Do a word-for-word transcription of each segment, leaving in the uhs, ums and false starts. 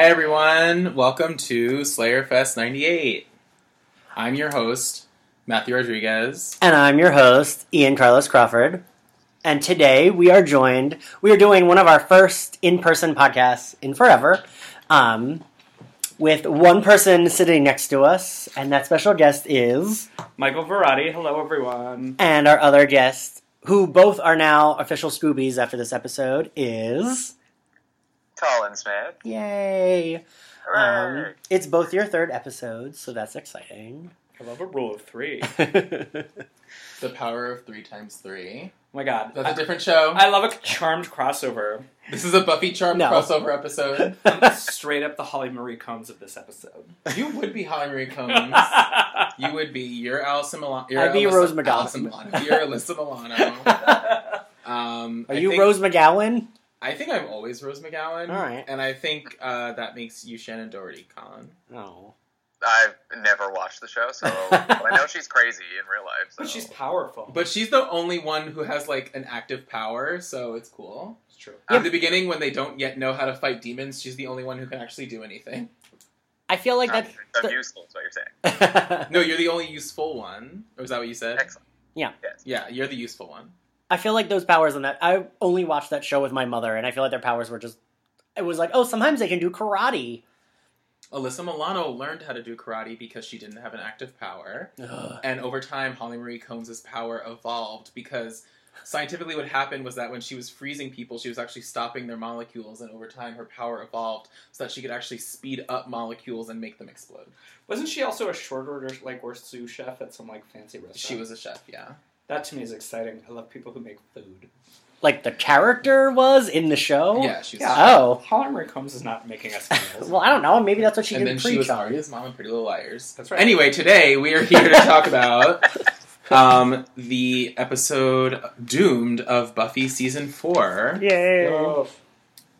Hey everyone, welcome to Slayer Fest ninety-eight. I'm your host, Matthew Rodriguez. And I'm your host, Ian Carlos Crawford. And today we are joined, we are doing one of our first in-person podcasts in forever, um, with one person sitting next to us, and that special guest is... Michael Verratti. Hello everyone. And our other guest, who both are now official Scoobies after this episode, is... Colin Smith. Yay. Um, it's both your third episode, so that's exciting. I love a rule of three. The power of three times three. Oh my god. That's I, a different show. I love a Charmed crossover. This is a Buffy Charmed no. crossover episode. I'm straight up the Holly Marie Combs of this episode. You would be Holly Marie Combs. You would be. You're Alyssa Milano. I'd Alyssa, be Rose McGowan. Milano. You're Alyssa Milano. Um, Are I you think- Rose McGowan? I think I'm always Rose McGowan. All right. And I think uh, that makes you Shannon Doherty, Colin. Oh. I've never watched the show, so... But I know she's crazy in real life, so... But she's powerful. But she's the only one who has, like, an active power, so it's cool. It's true. At yeah. the beginning, when they don't yet know how to fight demons, she's the only one who can actually do anything. I feel like that's... So the... useful is what you're saying. No, you're the only useful one. Or is that what you said? Excellent. Yeah. Yes. Yeah, you're the useful one. I feel like those powers on that... I only watched that show with my mother, and I feel like their powers were just... It was like, oh, sometimes they can do karate. Alyssa Milano learned how to do karate because she didn't have an active power. Ugh. And over time, Holly Marie Combs' power evolved because scientifically what happened was that when she was freezing people, she was actually stopping their molecules, and over time her power evolved so that she could actually speed up molecules and make them explode. Wasn't she also a short-order, like, or sous chef at some, like, fancy restaurant? She was a chef, yeah. That to me is exciting. I love people who make food. Like the character was in the show? Yeah, she was. Yeah. Oh. Holly Marie Combs is not making us meals. Well, I don't know. Maybe that's what she and did pre-charge. And then she was Arya's mom in Pretty Little Liars. That's right. Anyway, today we are here to talk about um, the episode Doomed of Buffy Season four. Yay. Oh.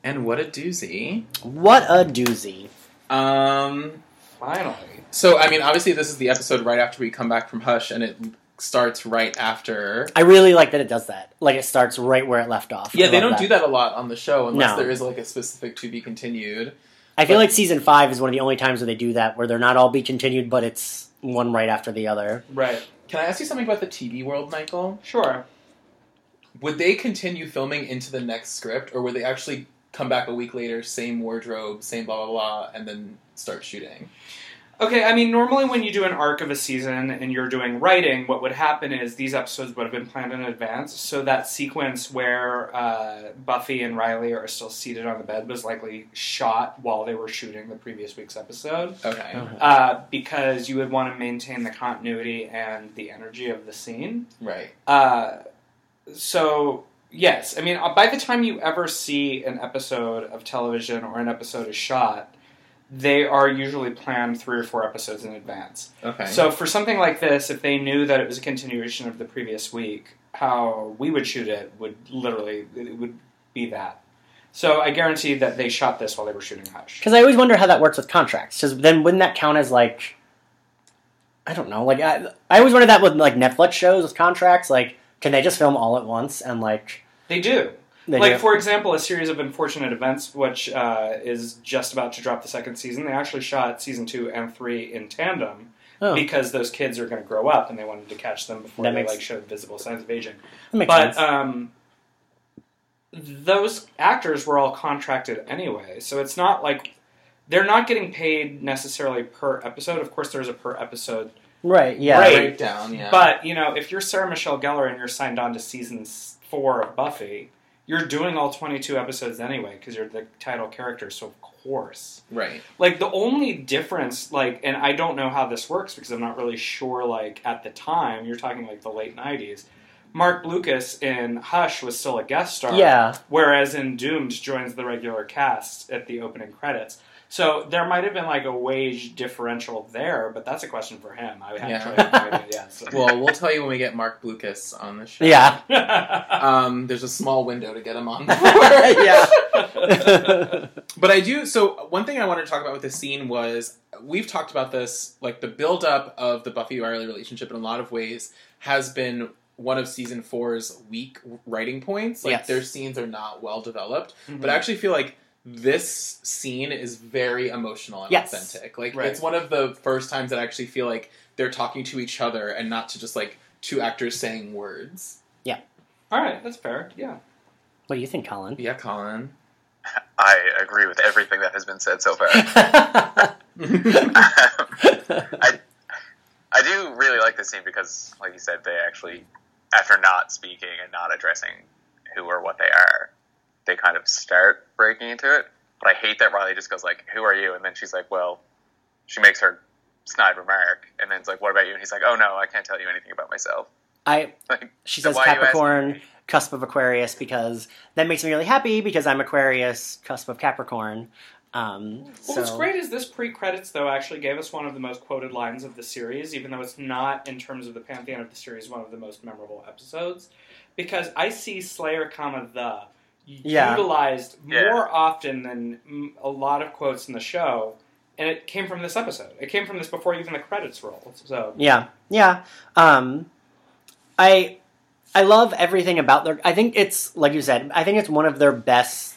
And what a doozy. What a doozy. Um, Finally. So, I mean, obviously this is the episode right after we come back from Hush, and it... starts right after. I really like that it does that. Like, it starts right where it left off. Yeah, I they don't that. do that a lot on the show unless no. there is, like, a specific to be continued. I but feel like Season five is one of the only times where they do that, where they're not all be continued, but it's one right after the other. Right. Can I ask you something about the T V world, Michael? Sure. Would they continue filming into the next script, or would they actually come back a week later, same wardrobe, same blah, blah, blah, and then start shooting? Okay, I mean, normally when you do an arc of a season and you're doing writing, what would happen is these episodes would have been planned in advance, so that sequence where uh, Buffy and Riley are still seated on the bed was likely shot while they were shooting the previous week's episode. Okay. Mm-hmm. Uh, because you would want to maintain the continuity and the energy of the scene. Right. Uh, so... Yes, I mean, by the time you ever see an episode of television or an episode is shot... they are usually planned three or four episodes in advance. Okay. So for something like this, if they knew that it was a continuation of the previous week, how we would shoot it would literally, it would be that. So I guarantee that they shot this while they were shooting Hush. Because I always wonder how that works with contracts. Because then wouldn't that count as, like, I don't know. Like I, I always wondered that with, like, Netflix shows with contracts. Like, can they just film all at once and, like... They do. They like, do. For example, A Series of Unfortunate Events, which uh, is just about to drop the second season. They actually shot season two and three in tandem oh. because those kids are going to grow up and they wanted to catch them before that they makes... like showed visible signs of aging. That makes but sense. Um, those actors were all contracted anyway, so it's not like... They're not getting paid necessarily per episode. Of course, there's a per episode... Right, yeah. Right. Breakdown, yeah. But, you know, if you're Sarah Michelle Gellar and you're signed on to season four of Buffy... You're doing all twenty-two episodes anyway, because you're the title character, so of course. Right. Like, the only difference, like, and I don't know how this works, because I'm not really sure, like, at the time, you're talking, like, the late nineties, Mark Blucas in Hush was still a guest star. Yeah. Whereas in Doomed joins the regular cast at the opening credits. So there might have been, like, a wage differential there, but that's a question for him. I would have yeah. to try to yeah, so. Well, we'll tell you when we get Mark Blucas on the show. Yeah. Um, there's a small window to get him on. Yeah. But I do... So one thing I wanted to talk about with this scene was... We've talked about this, like, the build-up of the Buffy-Riley relationship in a lot of ways has been... one of season four's weak writing points. Like, yes. Their scenes are not well developed. Mm-hmm. But I actually feel like this scene is very emotional and yes. authentic. Like, right. it's one of the first times that I actually feel like they're talking to each other and not to just, like, two actors saying words. Yeah. All right, that's fair. Yeah. What do you think, Colin? Yeah, Colin. I agree with everything that has been said so far. I, I do really like this scene because, like you said, they actually, after not speaking and not addressing who or what they are, they kind of start breaking into it. But I hate that Riley just goes like, who are you? And then she's like, well, she makes her snide remark. And then it's like, what about you? And he's like, oh no, I can't tell you anything about myself. I, like, she so says Capricorn, cusp of Aquarius, because that makes me really happy because I'm Aquarius, cusp of Capricorn. Um, well, so. What's great is this pre-credits, though, actually gave us one of the most quoted lines of the series, even though it's not, in terms of the pantheon of the series, one of the most memorable episodes, because I see Slayer, comma, the, yeah. utilized yeah. more often than a lot of quotes in the show, and it came from this episode. It came from this before even the credits rolled, so... Yeah, yeah, um... I I love everything about their... I think it's, like you said, I think it's one of their best...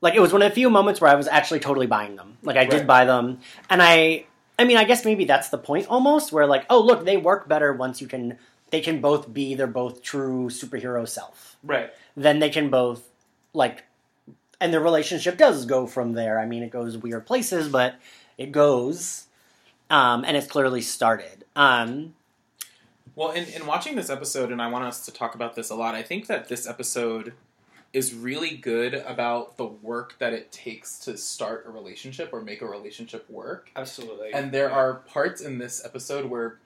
Like, it was one of the few moments where I was actually totally buying them. Like, I right. did buy them. And I... I mean, I guess maybe that's the point, almost, where, like, oh, look, they work better once you can... They can both be their both true superhero self. Right. Then they can both, like... And their relationship does go from there. I mean, it goes weird places, but it goes. Um, and it's clearly started. Um... Well, in, in watching this episode, and I want us to talk about this a lot, I think that this episode is really good about the work that it takes to start a relationship or make a relationship work. Absolutely. And there are parts in this episode where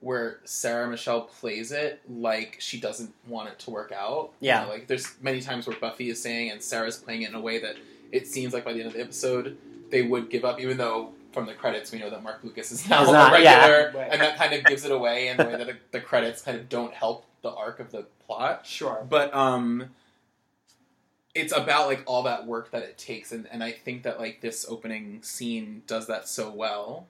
where Sarah Michelle plays it like she doesn't want it to work out. Yeah. You know, like, there's many times where Buffy is saying, and Sarah's playing it in a way that it seems like by the end of the episode, they would give up, even though... From the credits, we know that Mark Blucas is now not, a regular, yeah. and that kind of gives it away in the way that the, the credits kind of don't help the arc of the plot. Sure. But um, it's about, like, all that work that it takes, and, and I think that, like, this opening scene does that so well.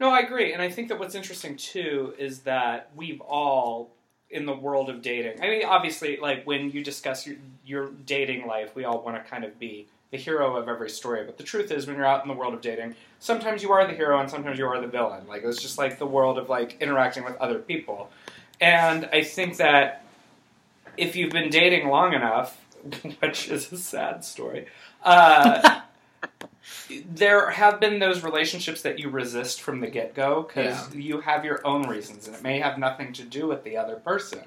No, I agree, and I think that what's interesting, too, is that we've all... in the world of dating. I mean, obviously, like, when you discuss your, your dating life, we all want to kind of be the hero of every story. But the truth is, when you're out in the world of dating, sometimes you are the hero and sometimes you are the villain. Like, it's just, like, the world of, like, interacting with other people. And I think that if you've been dating long enough, which is a sad story, uh... there have been those relationships that you resist from the get-go because yeah. you have your own reasons, and it may have nothing to do with the other person.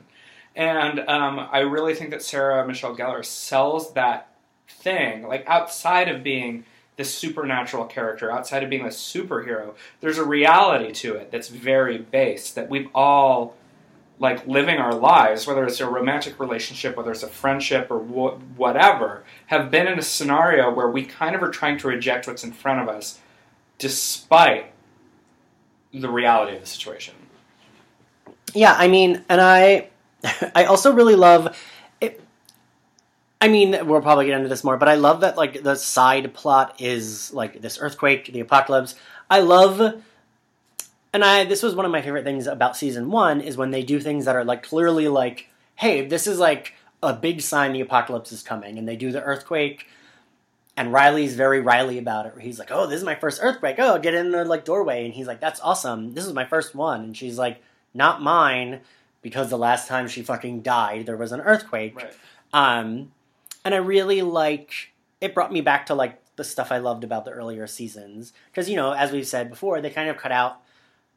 And um, I really think that Sarah Michelle Gellar sells that thing. Like, outside of being this supernatural character, outside of being this superhero, there's a reality to it that's very base, that we've all, like, living our lives, whether it's a romantic relationship, whether it's a friendship or wh- whatever, have been in a scenario where we kind of are trying to reject what's in front of us despite the reality of the situation. Yeah, I mean, and I I also really love... it. I mean, we'll probably get into this more, but I love that, like, the side plot is, like, this earthquake, the apocalypse. I love... And I, this was one of my favorite things about season one is when they do things that are, like, clearly like, hey, this is, like, a big sign the apocalypse is coming. And they do the earthquake, and Riley's very Riley about it. He's like, oh, this is my first earthquake. Oh, get in the, like, doorway. And he's like, that's awesome. This is my first one. And she's like, not mine, because the last time she fucking died, there was an earthquake. Right. Um, and I really, like, it brought me back to, like, the stuff I loved about the earlier seasons. Because, you know, as we've said before, they kind of cut out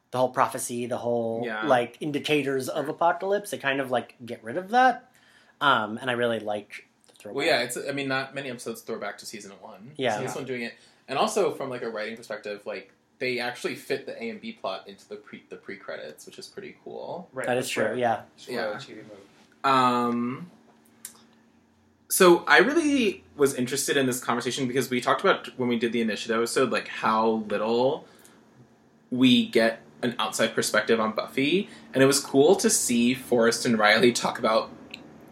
the whole prophecy, the whole, yeah. like, indicators of apocalypse. They kind of, like, get rid of that. Um, and I really like the throwback. Well, yeah, it's, I mean, not many episodes throw back to season one. Yeah. So this one doing it. And also, from, like, a writing perspective, like, they actually fit the A and B plot into the pre the pre-credits, which is pretty cool. Right. That is true, where, yeah. Yeah. Um... So I really was interested in this conversation because we talked about, when we did the Initiative episode, like, how little we get an outside perspective on Buffy, and it was cool to see Forrest and Riley talk about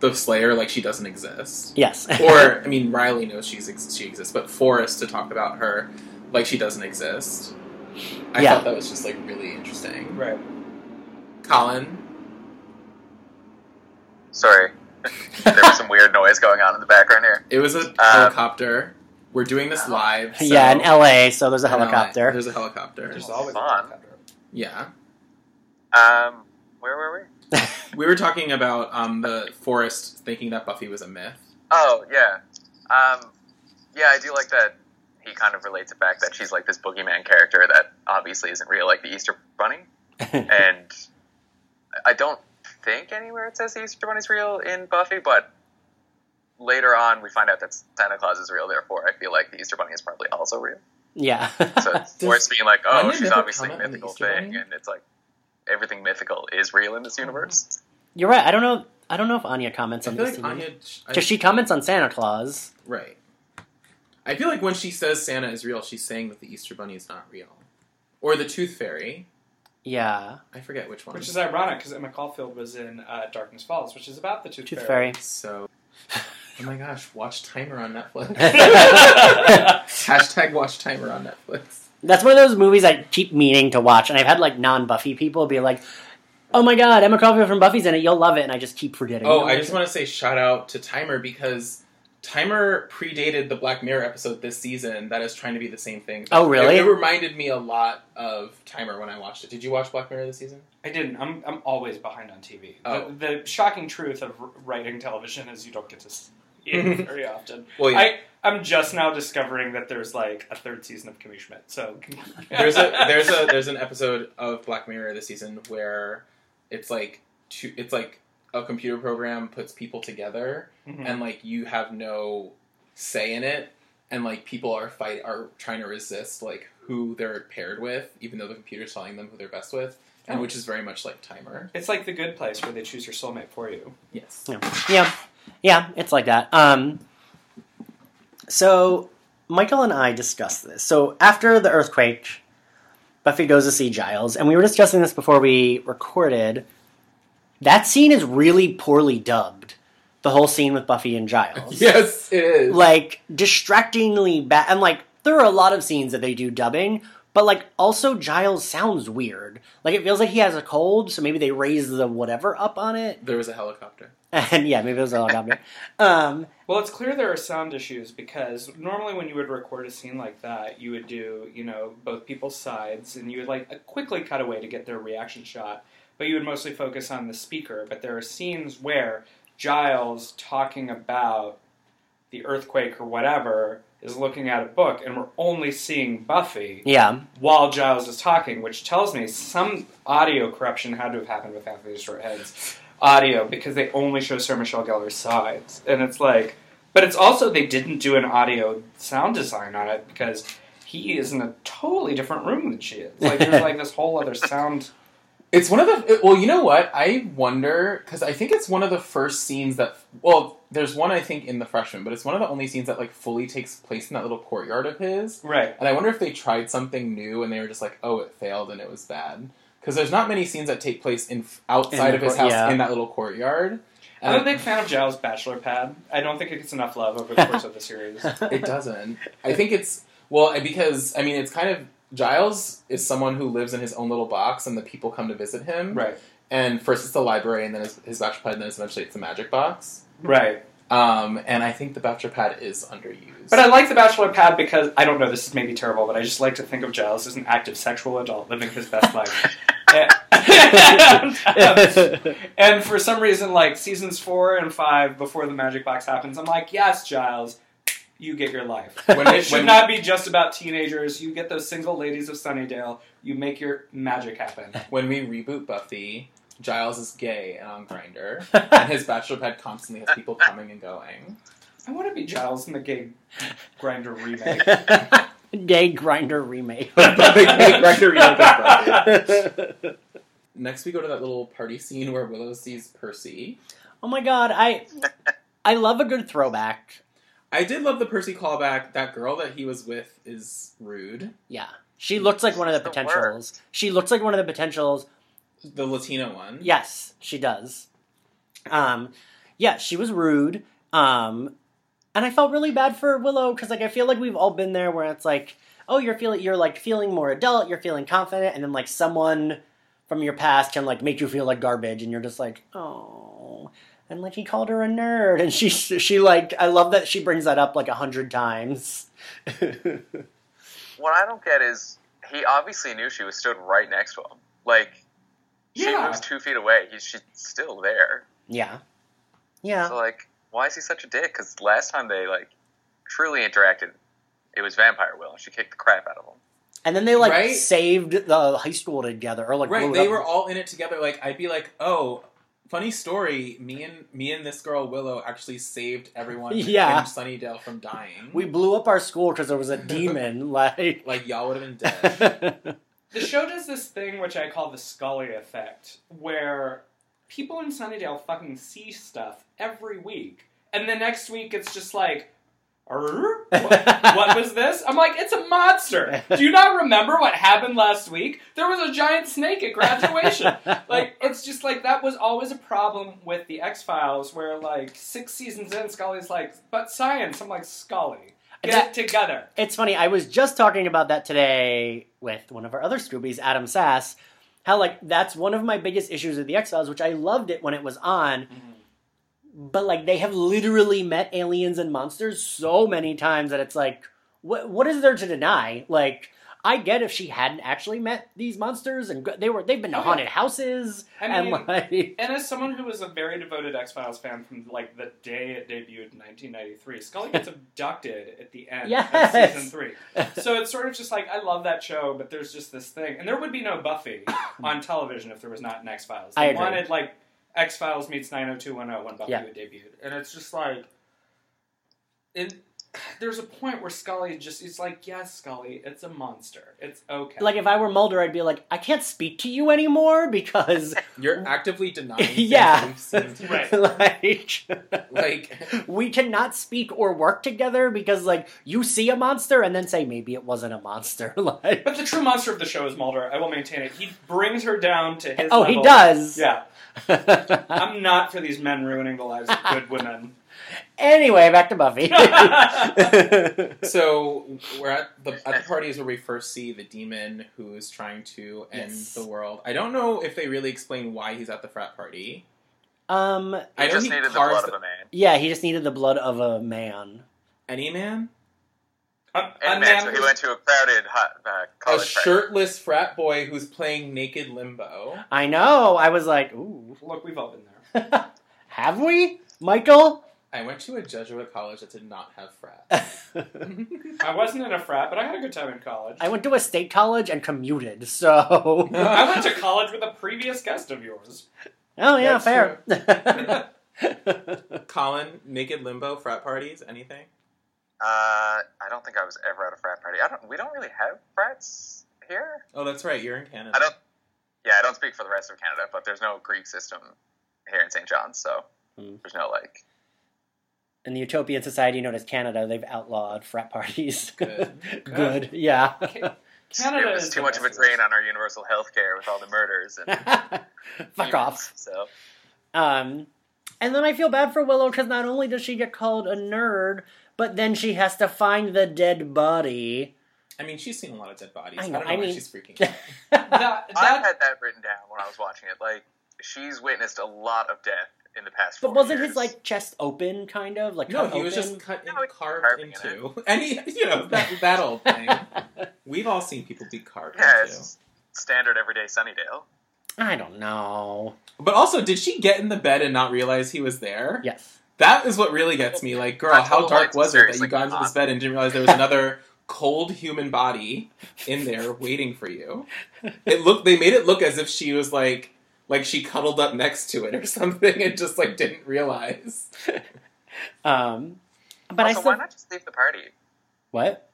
the Slayer like she doesn't exist. Yes. Or, I mean, Riley knows she's ex- she exists, but Forrest to talk about her like she doesn't exist. I yeah. thought that was just, like, really interesting. Right. Colin? Sorry. There was some weird noise going on in the background here. It was a um, helicopter. We're doing this live. So yeah, in L A, so there's a helicopter. There's a helicopter. There's always a helicopter. Yeah. Um, where were we? We were talking about um, the forest thinking that Buffy was a myth. Oh, yeah. Um, yeah, I do like that he kind of relates it back that she's like this boogeyman character that obviously isn't real, like the Easter Bunny. And I don't think anywhere it says the Easter Bunny's real in Buffy, but later on we find out that Santa Claus is real, therefore I feel like the Easter Bunny is probably also real. Yeah. So it's, or it's being like, oh, she's obviously a mythical thing, and it's like everything mythical is real in this universe. You're right. I don't know I don't know if Anya comments I on this. Because like she comments on Santa Claus. Right. I feel like when she says Santa is real, she's saying that the Easter Bunny is not real. Or the Tooth Fairy. Yeah. I forget which one. Which is ironic, because Emma Caulfield was in uh, Darkness Falls, which is about the Tooth, Tooth Fairy. Fairy. So... Oh my gosh, watch Timer on Netflix. Hashtag watch Timer on Netflix. That's one of those movies I keep meaning to watch, and I've had like non-Buffy people be like, oh my god, Emma Caulfield from Buffy's in it, you'll love it, and I just keep forgetting. Oh, I just want to say shout out to Timer, because Timer predated the Black Mirror episode this season that is trying to be the same thing. Oh, really? It, it reminded me a lot of Timer when I watched it. Did you watch Black Mirror this season? I didn't. I'm I'm always behind on T V. Oh. The, the shocking truth of writing television is you don't get to... Yeah, very often. Well, yeah. I, I'm just now discovering that there's like a third season of Kimmy Schmidt. So there's a there's a there's an episode of Black Mirror this season where it's like two, it's like a computer program puts people together, mm-hmm. and like you have no say in it, and like people are fight are trying to resist like who they're paired with, even though the computer's telling them who they're best with. And oh. Which is very much like Timer. It's like The Good Place where they choose your soulmate for you. Yes. Yeah. Yeah. Yeah, it's like that. Um, so, Michael and I discussed this. So, after the earthquake, Buffy goes to see Giles, and we were discussing this before we recorded. That scene is really poorly dubbed, the whole scene with Buffy and Giles. Yes, it is. Like, distractingly bad. And, like, there are a lot of scenes that they do dubbing, but, like, also Giles sounds weird. Like, it feels like he has a cold, so maybe they raise the whatever up on it. There was a helicopter. And yeah, maybe it was a helicopter. Um, well, it's clear there are sound issues, because normally when you would record a scene like that, you would do, you know, both people's sides, and you would, like, quickly cut away to get their reaction shot, but you would mostly focus on the speaker. But there are scenes where Giles talking about the earthquake or whatever is looking at a book, and we're only seeing Buffy yeah. while Giles is talking, which tells me some audio corruption had to have happened with half of these short heads. Audio, because they only show Sarah Michelle Gellar's sides. And it's like... But it's also they didn't do an audio sound design on it, because he is in a totally different room than she is. Like, there's like this whole other sound... It's one of the... Well, you know what? I wonder... Because I think it's one of the first scenes that... Well, there's one, I think, in The Freshman, but it's one of the only scenes that, like, fully takes place in that little courtyard of his. Right. And I wonder if they tried something new and they were just like, oh, it failed and it was bad. Because there's not many scenes that take place in outside in of his court, house yeah. in that little courtyard. Um, I'm a big fan of Giles' bachelor pad. I don't think it gets enough love over the course of the series. It doesn't. I think it's... Well, because, I mean, it's kind of... Giles is someone who lives in his own little box, and the people come to visit him. Right. And first it's the library, and then his, his bachelor pad, and then eventually it's the magic box. Right. Um, and I think the bachelor pad is underused. But I like the bachelor pad because, I don't know, this is maybe terrible, but I just like to think of Giles as an active sexual adult living his best life. and, um, and for some reason, like, seasons four and five, before the magic box happens, I'm like, yes, Giles, you get your life. When it should not be just about teenagers. You get those single ladies of Sunnydale. You make your magic happen. When we reboot Buffy... Giles is gay and on Grindr, and his bachelor pad constantly has people coming and going. I want to be Giles in the gay Grindr remake. Gay Grindr remake. Gay Grindr remake. Next, we go to that little party scene where Willow sees Percy. Oh my god, I I love a good throwback. I did love the Percy callback. That girl that he was with is rude. Yeah, she looks like one of the potentials. She looks like one of the potentials. The Latina one. Yes, she does. Um, yeah, she was rude. Um, and I felt really bad for Willow, because like I feel like we've all been there where it's like, oh, you're feeling you're like feeling more adult, you're feeling confident, and then like someone from your past can like make you feel like garbage, and you're just like, oh. and like he called her a nerd, and she she like I love that she brings that up like a hundred times. What I don't get is he obviously knew she was stood right next to him. Like yeah. she moves two feet away, he, she's still there. Yeah, yeah. So like, why is he such a dick? Because last time they like truly interacted, it was Vampire Will, and she kicked the crap out of him. And then they, like, right? saved the high school together. Or like right, they up. were all in it together. Like, I'd be like, oh, funny story, me and me and this girl, Willow, actually saved everyone yeah. in Sunnydale from dying. We blew up our school because there was a demon. Like, like y'all would have been dead. The show does this thing, which I call the Scully effect, where people in Sunnydale fucking see stuff every week. And the next week, it's just like... What, what was this? I'm like, it's a monster. Do you not remember what happened last week? There was a giant snake at graduation. Like, it's just like, that was always a problem with the X-Files, where like, six seasons in, Scully's like, but science. I'm like, Scully, get that, it together. It's funny, I was just talking about that today with one of our other Scoobies, Adam Sass, how like, that's one of my biggest issues with the X-Files, which I loved it when it was on, mm-hmm. But, like, they have literally met aliens and monsters so many times that it's like, what what is there to deny? Like, I get if she hadn't actually met these monsters, and they were, they've been to haunted houses. I mean, and, like... and as someone who was a very devoted X-Files fan from, like, the day it debuted in nineteen ninety-three, Scully gets abducted at the end yes! of season three. So it's sort of just like, I love that show, but there's just this thing. And there would be no Buffy on television if there was not an X-Files. They I agree. wanted, like... X-Files meets nine oh two one oh when Buffy yeah. debuted. And it's just like... It, there's a point where Scully just... It's like, yes, Scully, it's a monster. It's okay. Like, if I were Mulder, I'd be like, I can't speak to you anymore because... You're actively denying yeah. things. Right. Like, like... We cannot speak or work together because, like, you see a monster and then say, maybe it wasn't a monster. Like, but the true monster of the show is Mulder. I will maintain it. He brings her down to his oh, level. He does? Yeah. I'm not for these men ruining the lives of good women. Anyway, back to Buffy. So we're at the at the parties where we first see the demon who's trying to end yes. the world. I don't know if they really explain why he's at the frat party. Um, I he know just he needed the blood the, of a man. Yeah, he just needed the blood of a man. Any man? A, Any a man. man so he went to a crowded hot, uh, college. A shirtless frat. frat boy who's playing naked limbo. I know. I was like, ooh, look, we've all been there. Have we, Michael? I went to a Jesuit college that did not have frats. I wasn't in a frat, but I had a good time in college. I went to a state college and commuted, so... I went to college with a previous guest of yours. Oh, yeah, that's fair. Colin, naked limbo, frat parties, anything? Uh, I don't think I was ever at a frat party. I don't. We don't really have frats here. Oh, that's right, you're in Canada. I don't. Yeah, I don't speak for the rest of Canada, but there's no Greek system here in Saint John's, so hmm. there's no, like... In the utopian society known as Canada, they've outlawed frat parties. Good. Good. Good. Yeah. Ca- Canada is too much of a drain on our universal health care with all the murders. And fuck humans, off. So. Um, and then I feel bad for Willow because not only does she get called a nerd, but then she has to find the dead body. I mean, she's seen a lot of dead bodies. I, know, I don't know I why mean... she's freaking out. that, that... I had that written down when I was watching it. Like, she's witnessed a lot of death. In the past but wasn't years. His, like, chest open, kind of? Like, no, he open? was just cut and no, carved into. In and he, you know, that, that old thing. We've all seen people be carved yeah, into. Yeah, it's standard everyday Sunnydale. I don't know. But also, did she get in the bed and not realize he was there? Yes. That is what really gets me. Like, girl, how dark was it that you got into this bed and didn't realize there was another... cold human body in there waiting for you? It looked. They made it look as if she was, like... Like, she cuddled up next to it or something and just, like, didn't realize. um, but also, I still... why not just leave the party? What?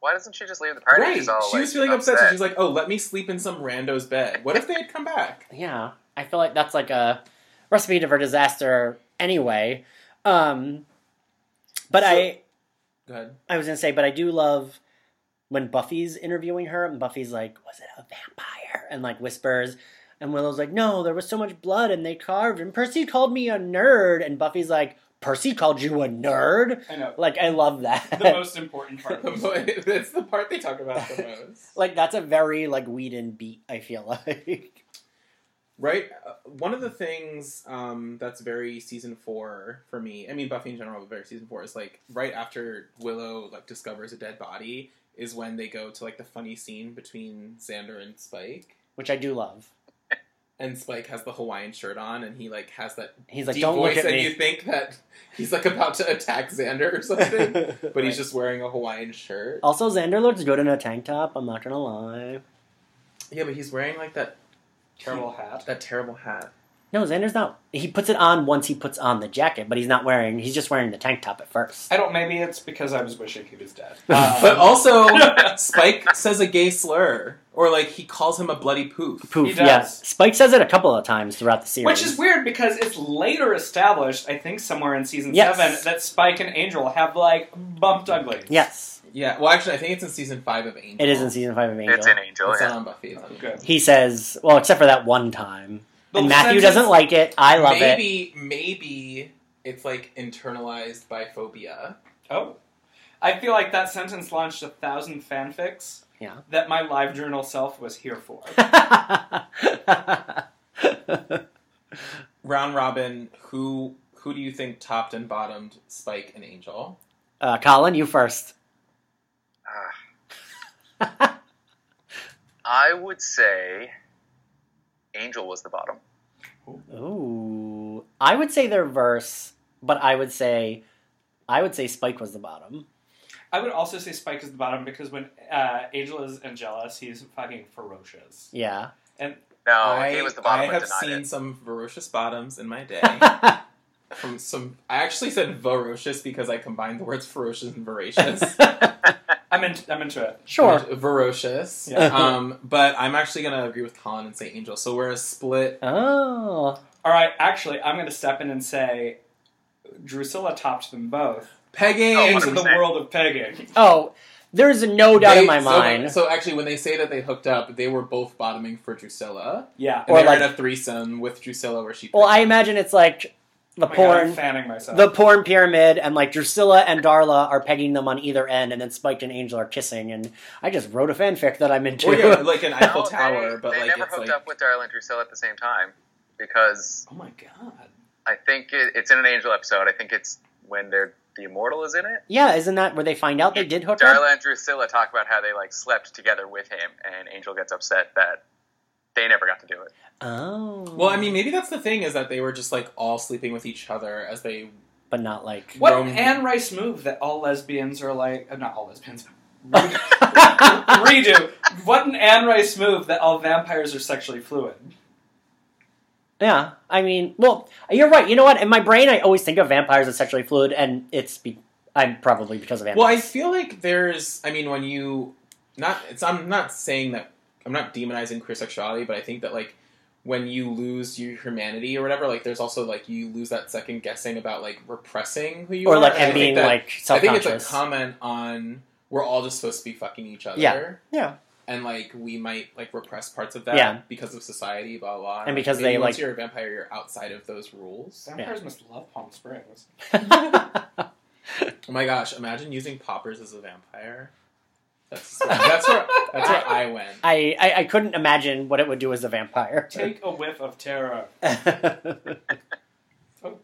Why doesn't she just leave the party? Right. She's all, she like, was feeling upset. upset, so she's like, oh, let me sleep in some rando's bed. What if they had come back? Yeah. I feel like that's, like, a recipe for disaster anyway. Um, but so... I... Go ahead. I was going to say, but I do love... When Buffy's interviewing her, and Buffy's like, was it a vampire? And, like, whispers... And Willow's like, no, there was so much blood, and they carved, and Percy called me a nerd, and Buffy's like, Percy called you a nerd? I know. Like, I love that. The most important part. It's the part they talk about the most. Like, that's a very, like, Whedon beat, I feel like. Right? Uh, one of the things um, that's very season four for me, I mean, Buffy in general, but very season four, is, like, right after Willow, like, discovers a dead body is when they go to, like, the funny scene between Xander and Spike. Which I do love. And Spike has the Hawaiian shirt on, and he, like, has that he's like, deep Don't voice, look at and me. You think that he's, like, about to attack Xander or something, but right. He's just wearing a Hawaiian shirt. Also, Xander looks good in a tank top, I'm not gonna lie. Yeah, but he's wearing, like, that... Terrible hat. That terrible hat. No, Xander's not... He puts it on once he puts on the jacket, but he's not wearing... He's just wearing the tank top at first. I don't... Maybe it's because I was wishing he was dead. Um, but also, Spike says a gay slur. Or, like, he calls him a bloody poof. Poof, yes. Yeah. Spike says it a couple of times throughout the series. Which is weird because it's later established, I think somewhere in season yes. seven, that Spike and Angel have, like, bumped ugly. Yes. Yeah. Well, actually, I think it's in season five of Angel. It is in season five of Angel. It's in Angel, It's yeah. not on Buffy. It's on Angel. Okay. He says, well, except for that one time. But and Matthew doesn't like it. I love maybe, it. Maybe, maybe it's, like, internalized biphobia. Oh. I feel like that sentence launched a thousand fanfics. Yeah. That my live journal self was here for. Round robin, who who do you think topped and bottomed Spike and Angel? Uh, Colin, you first. Uh, I would say Angel was the bottom. Ooh. I would say their verse, but I would say I would say Spike was the bottom. I would also say Spike is the bottom because when uh, Angel is Angelus, he's fucking ferocious. Yeah. And no, I, he was the bottom. I have seen it. Some ferocious bottoms in my day. From some, I actually said voracious because I combined the words ferocious and voracious. I'm in, I'm into it. Sure. Into, voracious. Yeah. um, but I'm actually going to agree with Colin and say Angel. So we're a split. Oh. All right. Actually, I'm going to step in and say Drusilla topped them both. Pegging oh, into the world of pegging. Oh, there's no doubt they, in my so, mind. So actually, when they say that they hooked up, they were both bottoming for Drusilla. Yeah, and or they like, were in a threesome with Drusilla, where she. Well, I imagine it's like the oh porn, God, I'm fanning myself. The porn pyramid, and like Drusilla and Darla are pegging them on either end, and then Spike and Angel are kissing. And I just wrote a fanfic that I'm into, or yeah, like an Eiffel no, Tower. They, but they like, never it's hooked like... up with Darla and Drusilla at the same time because. Oh my God! I think it, it's in an Angel episode. I think it's when they're. The Immortal is in it? Yeah, isn't that where they find out they did hook Darla up? Darla and Drusilla talk about how they, like, slept together with him, and Angel gets upset that they never got to do it. Oh. Well, I mean, maybe that's the thing, is that they were just, like, all sleeping with each other as they... But not, like... What roamed. Anne Rice move that all lesbians are, like... Uh, not all lesbians. Redo. What an Anne Rice move that all vampires are sexually fluid. Yeah, I mean, well, you're right. You know what? In my brain, I always think of vampires as sexually fluid, and it's be- I'm probably because of vampires. Well, I feel like there's, I mean, when you, not, it's, I'm not saying that, I'm not demonizing queer sexuality, but I think that, like, when you lose your humanity or whatever, like, there's also, like, you lose that second guessing about, like, repressing who you or, are. Or, like, and being, that, like, self-conscious. I think it's a comment on, we're all just supposed to be fucking each other. Yeah, yeah. And, like, we might, like, repress parts of that yeah. because of society, blah, blah. And because Maybe they, once like... you're a vampire, you're outside of those rules. Vampires yeah. must love Palm Springs. Oh, my gosh. Imagine using poppers as a vampire. That's where, that's where, that's where I went. I, I, I couldn't imagine what it would do as a vampire. Take a whiff of terror. oh.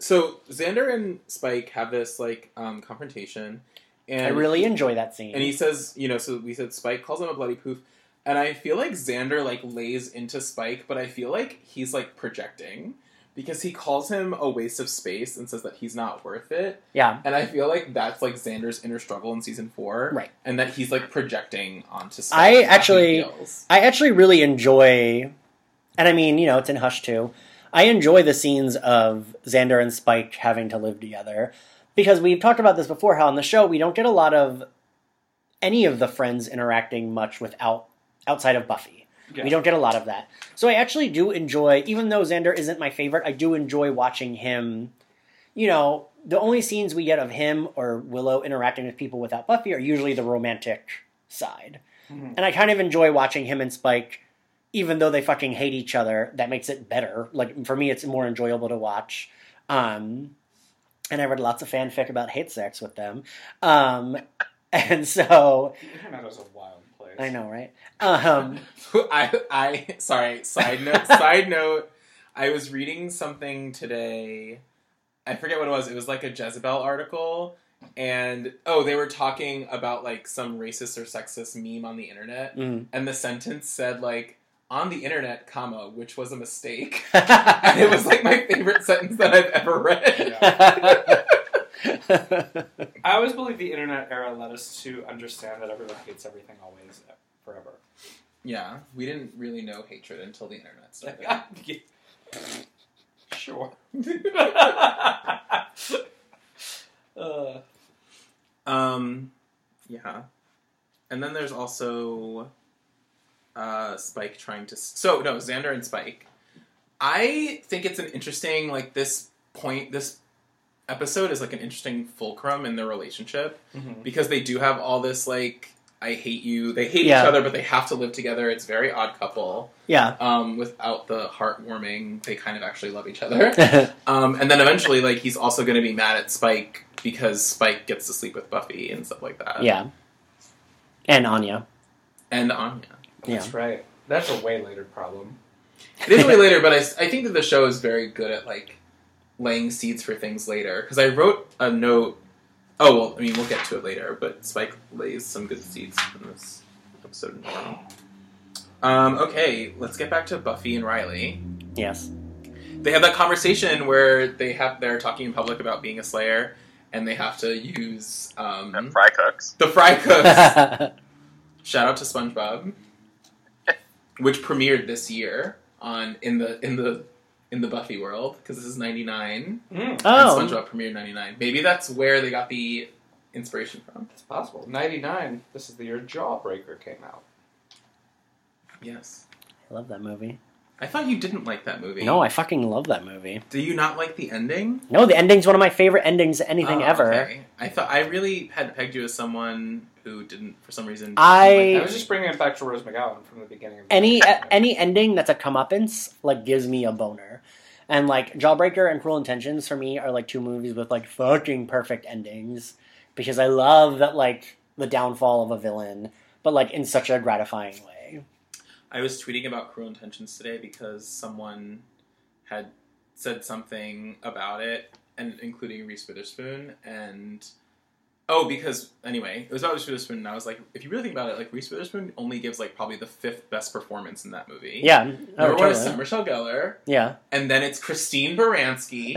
So, Xander and Spike have this, like, um, confrontation... And I really enjoy that scene. And he says, you know, so we said Spike calls him a bloody poof. And I feel like Xander, like, lays into Spike, but I feel like he's, like, projecting. Because he calls him a waste of space and says that he's not worth it. Yeah. And I feel like that's, like, Xander's inner struggle in season four. Right. And that he's, like, projecting onto Spike. I actually, I actually really enjoy, and I mean, you know, it's in Hush too. I enjoy the scenes of Xander and Spike having to live together. Because we've talked about this before, how on the show we don't get a lot of any of the friends interacting much without outside of Buffy. Yeah. We don't get a lot of that. So I actually do enjoy, even though Xander isn't my favorite, I do enjoy watching him. You know, the only scenes we get of him or Willow interacting with people without Buffy are usually the romantic side. Mm-hmm. And I kind of enjoy watching him and Spike, even though they fucking hate each other, that makes it better. Like, for me, it's more enjoyable to watch. Um... And I read lots of fanfic about hate sex with them. Um, and so... The internet is a wild place. X-Files. I know, right? Um, I, I, sorry, side note, side note, I was reading something today, I forget what it was, it was like a Jezebel article, and, oh, they were talking about, like, some racist or sexist meme on the internet, mm. and the sentence said, like, on the internet, comma, which was a mistake. And it was, like, my favorite sentence that I've ever read. Yeah. I always believe the internet era led us to understand that everyone hates everything always, forever. Yeah, we didn't really know hatred until the internet started. Yeah. Sure. uh. Um, yeah. And then there's also uh, Spike trying to... So, no, Xander and Spike. I think it's an interesting, like, this point, this... episode is like an interesting fulcrum in their relationship mm-hmm. because they do have all this like I hate you, they hate yeah. each other, but they have to live together. It's a very odd couple, yeah. Um, without the heartwarming, they kind of actually love each other. um, and then eventually, like he's also going to be mad at Spike because Spike gets to sleep with Buffy and stuff like that. Yeah, and Anya, and Anya. Yeah. That's right. That's a way later problem. It is way later, but I I think that the show is very good at like. laying seeds for things later. Because I wrote a note... Oh, well, I mean, we'll get to it later, but Spike lays some good seeds in this episode in general. Um, okay, let's get back to Buffy and Riley. Yes. They have that conversation where they have, they're talking in public about being a Slayer, and they have to use... Um, the fry cooks. The fry cooks. Shout out to SpongeBob. Which premiered this year on in the in the... in the Buffy world, because this is ninety-nine. Mm. Oh. And SpongeBob premiered ninety-nine. Maybe that's where they got the inspiration from. It's possible. ninety-nine, this is the year Jawbreaker came out. Yes. I love that movie. I thought you didn't like that movie. No, I fucking love that movie. Do you not like the ending? No, the ending's one of my favorite endings of anything oh, ever. Okay. I thought I really had pegged you as someone who didn't, for some reason... I... I was just bringing it back to Rose McGowan from the beginning. Of the any beginning. Any ending that's a comeuppance, like, gives me a boner. And, like, Jawbreaker and Cruel Intentions, for me, are, like, two movies with, like, fucking perfect endings. Because I love that, like, the downfall of a villain, but, like, in such a gratifying way. I was tweeting about Cruel Intentions today because someone had said something about it, and including Reese Witherspoon, and... Oh, because, anyway, it was about Reese Witherspoon, and I was like, if you really think about it, like, Reese Witherspoon only gives, like, probably the fifth best performance in that movie. Yeah. Number oh, one totally. is Sarah Michelle Gellar. Yeah. And then it's Christine Baranski.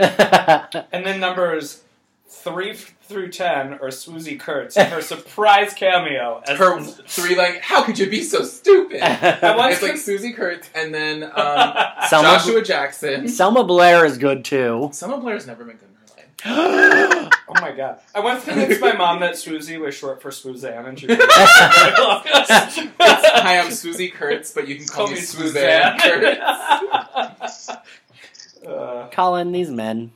And then numbers three through ten are Swoozie Kurtz and her surprise cameo. As her three, like, how could you be so stupid? It's, like, Swoozie Kurtz, and then um, Joshua Jackson. Selma Blair is good, too. Selma Blair's never been good. Oh my god. I once convinced my mom that Swoozie was short for Swoozanne, and she was like, hi, I'm Swoozie Kurtz, but you can call, call me Swoozanne Kurtz. uh, Colin, these men.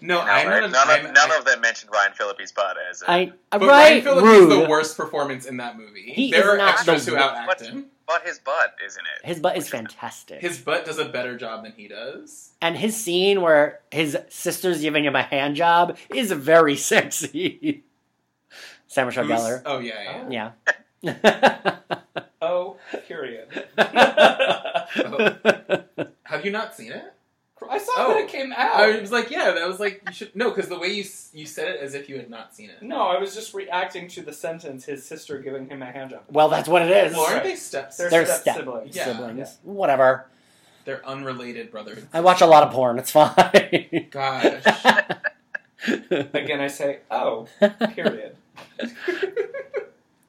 No, I none, of, none, of, none of them mentioned Ryan Phillippe's butt as a... I, but right, Ryan Phillippe rude. is the worst performance in that movie. He there are extras who out-act him. But his butt, isn't it? His butt is fantastic. His butt does a better job than he does. And his scene where his sister's giving him a hand job is very sexy. Sarah Michelle Gellar. Oh, yeah, yeah. Yeah. Oh, period. Oh. Have you not seen it? I saw oh. that it came out. I was like, yeah, that was like, you should... No, because the way you you said it as if you had not seen it. No, I was just reacting to the sentence, his sister giving him a handjob. Well, that's what it is. Well, aren't they steps? They're, They're step, step siblings. Yeah. siblings. Yeah. Whatever. They're unrelated brothers. I watch a lot of porn. It's fine. Gosh. Again, I say, oh, period.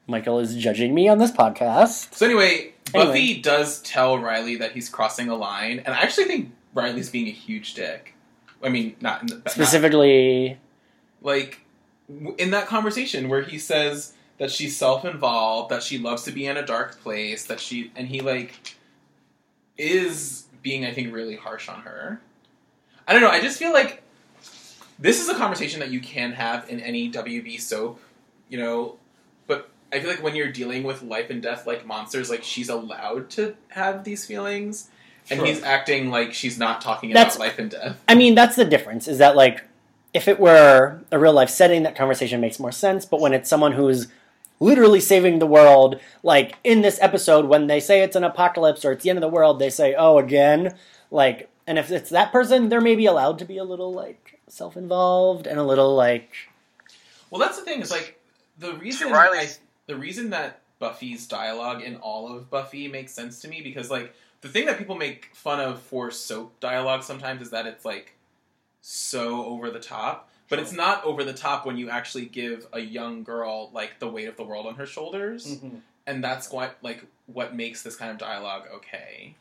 Michael is judging me on this podcast. So anyway, anyway, Buffy does tell Riley that he's crossing a line, and I actually think Riley's being a huge dick. I mean, not in the... Specifically... Not, like, w- in that conversation where he says that she's self-involved, that she loves to be in a dark place, that she... And he, like, is being, I think, really harsh on her. I don't know, I just feel like this is a conversation that you can have in any W B soap, you know, but I feel like when you're dealing with life and death like monsters, like, she's allowed to have these feelings... Sure. And he's acting like she's not talking about that's, life and death. I mean, that's the difference, is that, like, if it were a real-life setting, that conversation makes more sense, but when it's someone who's literally saving the world. Like, in this episode, when they say it's an apocalypse or it's the end of the world, they say, oh, again? Like, and if it's that person, they're maybe allowed to be a little, like, self-involved and a little, like... Well, that's the thing, is, like, the reason... Riley... I, the reason that Buffy's dialogue in all of Buffy makes sense to me, because, like, the thing that people make fun of for soap dialogue sometimes is that it's, like, so over the top. But it's not over the top when you actually give a young girl, like, the weight of the world on her shoulders. Mm-hmm. And that's what, like, what makes this kind of dialogue okay.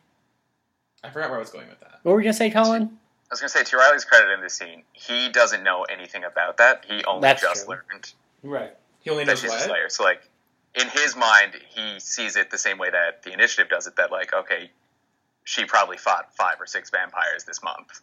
I forgot where I was going with that. What were you going to say, Colin? I was going to say, to Riley's credit in this scene, he doesn't know anything about that. He only that's just true. learned. Right. He only knows that she's what? a Slayer. So, like, in his mind, he sees it the same way that the Initiative does it, that, like, okay, she probably fought five or six vampires this month.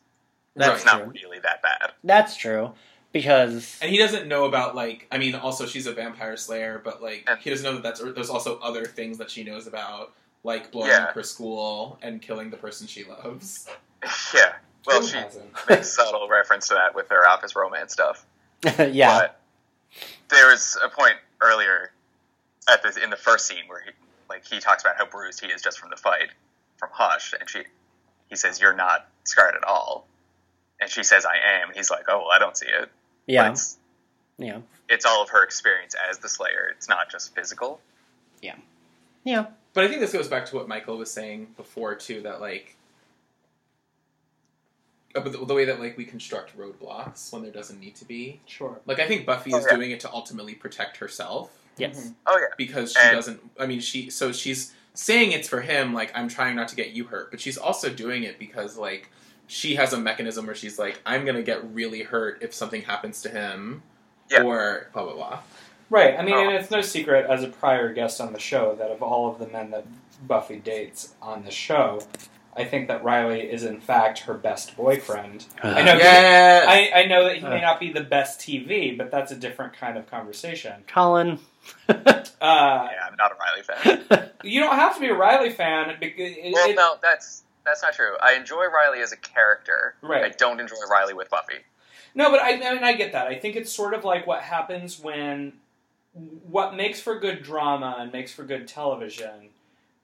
That's so it's true. not really that bad. That's true. Because... And he doesn't know about, like... I mean, also, she's a vampire slayer, but, like, he doesn't know that that's, there's also other things that she knows about, like blowing yeah. up her school and killing the person she loves. Yeah. Well, she makes subtle reference to that with her office romance stuff. Yeah. But there was a point earlier at the, in the first scene where, he, like, he talks about how bruised he is just from the fight from Hush, and she, he says, you're not scarred at all. And she says, I am. He's like, oh, well, I don't see it. Yeah. It's, yeah. It's all of her experience as the Slayer. It's not just physical. Yeah. Yeah. But I think this goes back to what Michael was saying before, too, that, like, the way that, like, we construct roadblocks when there doesn't need to be. Sure. Like, I think Buffy oh, is yeah. doing it to ultimately protect herself. Yes. Mm-hmm. Oh, yeah. Because she and... doesn't, I mean, she, so she's saying it's for him, like, I'm trying not to get you hurt. But she's also doing it because, like, she has a mechanism where she's like, I'm going to get really hurt if something happens to him, yeah. or blah, blah, blah. Right. I mean, oh. and it's no secret, as a prior guest on the show, that of all of the men that Buffy dates on the show, I think that Riley is, in fact, her best boyfriend. Uh, I know yes! he, I, I know that he uh. may not be the best T V, but that's a different kind of conversation. Colin. uh, yeah, I'm not a Riley fan. You don't have to be a Riley fan. Because it, well, it, no, that's... That's not true. I enjoy Riley as a character. Right. I don't enjoy Riley with Buffy. No, but I, I mean, I get that. I think it's sort of like what happens when... What makes for good drama and makes for good television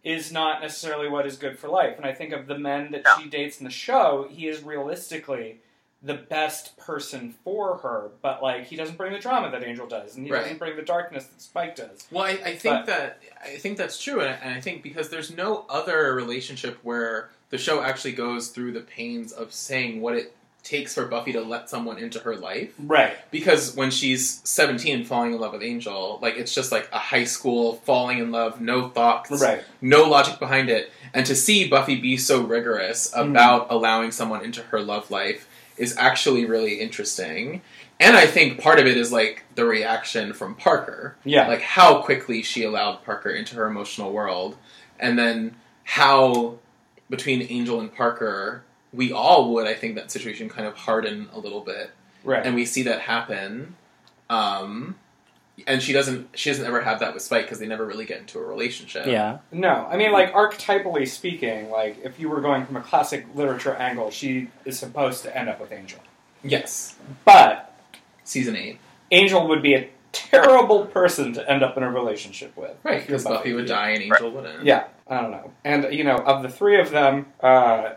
is not necessarily what is good for life. And I think of the men that no. she dates in the show, he is realistically the best person for her. But, like, he doesn't bring the drama that Angel does. And he right. doesn't bring the darkness that Spike does. Well, I, I think but, that... I think that's true. And I, and I think because there's no other relationship where... The show actually goes through the pains of saying what it takes for Buffy to let someone into her life. Right. Because when she's seventeen falling in love with Angel, like, it's just like a high school falling in love, no thoughts, right. no logic behind it. And to see Buffy be so rigorous about mm-hmm. allowing someone into her love life is actually really interesting. And I think part of it is, like, the reaction from Parker. Yeah. Like, how quickly she allowed Parker into her emotional world. And then how... Between Angel and Parker, we all would, I think, that situation kind of harden a little bit. Right. And we see that happen. Um, and she doesn't she doesn't ever have that with Spike because they never really get into a relationship. Yeah. No. I mean, like, archetypally speaking, like, if you were going from a classic literature angle, she is supposed to end up with Angel. Yes. But... Season eight. Angel would be a terrible person to end up in a relationship with. Right, because Buffy would die and Angel right. wouldn't. Yeah, I don't know. And, you know, of the three of them, uh,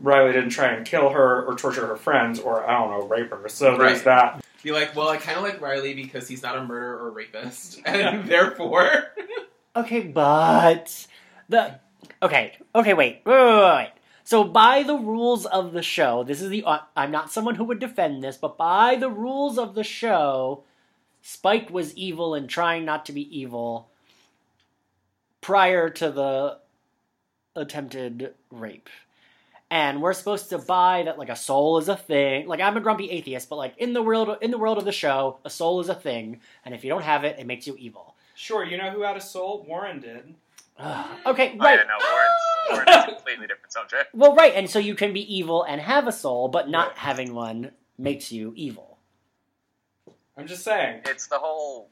Riley didn't try and kill her or torture her friends or, I don't know, rape her. So right. there's that. You're like, well, I kind of like Riley because he's not a murderer or rapist. And therefore... Okay, but... the Okay, okay, wait. Wait, wait, wait. So by the rules of the show, this is the... I'm not someone who would defend this, but by the rules of the show... Spike was evil and trying not to be evil prior to the attempted rape. And we're supposed to buy that, like, a soul is a thing. Like, I'm a grumpy atheist, but, like, in the world in the world of the show, a soul is a thing, and if you don't have it, it makes you evil. Sure, you know who had a soul? Warren did. Okay, right. Oh, yeah, no, Warren's, Warren's a completely different subject. Well, right, and so you can be evil and have a soul, but not right. having one makes you evil. I'm just saying. It's the whole...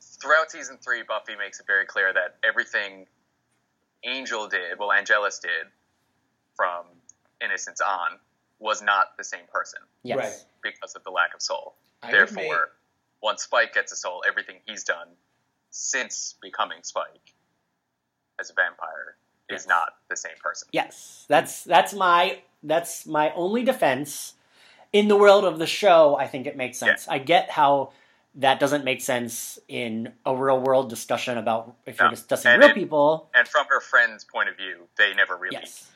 Throughout Season three, Buffy makes it very clear that everything Angel did, well, Angelus did, from Innocence on, was not the same person. Yes. Right. Because of the lack of soul. I Therefore, make... once Spike gets a soul, everything he's done since becoming Spike as a vampire is yes. not the same person. Yes, that's that's my that's my only defense. In the world of the show, I think it makes sense. Yeah. I get how that doesn't make sense in a real world discussion about if no. you're discussing and real it, people. And from her friend's point of view, they never really. Yes.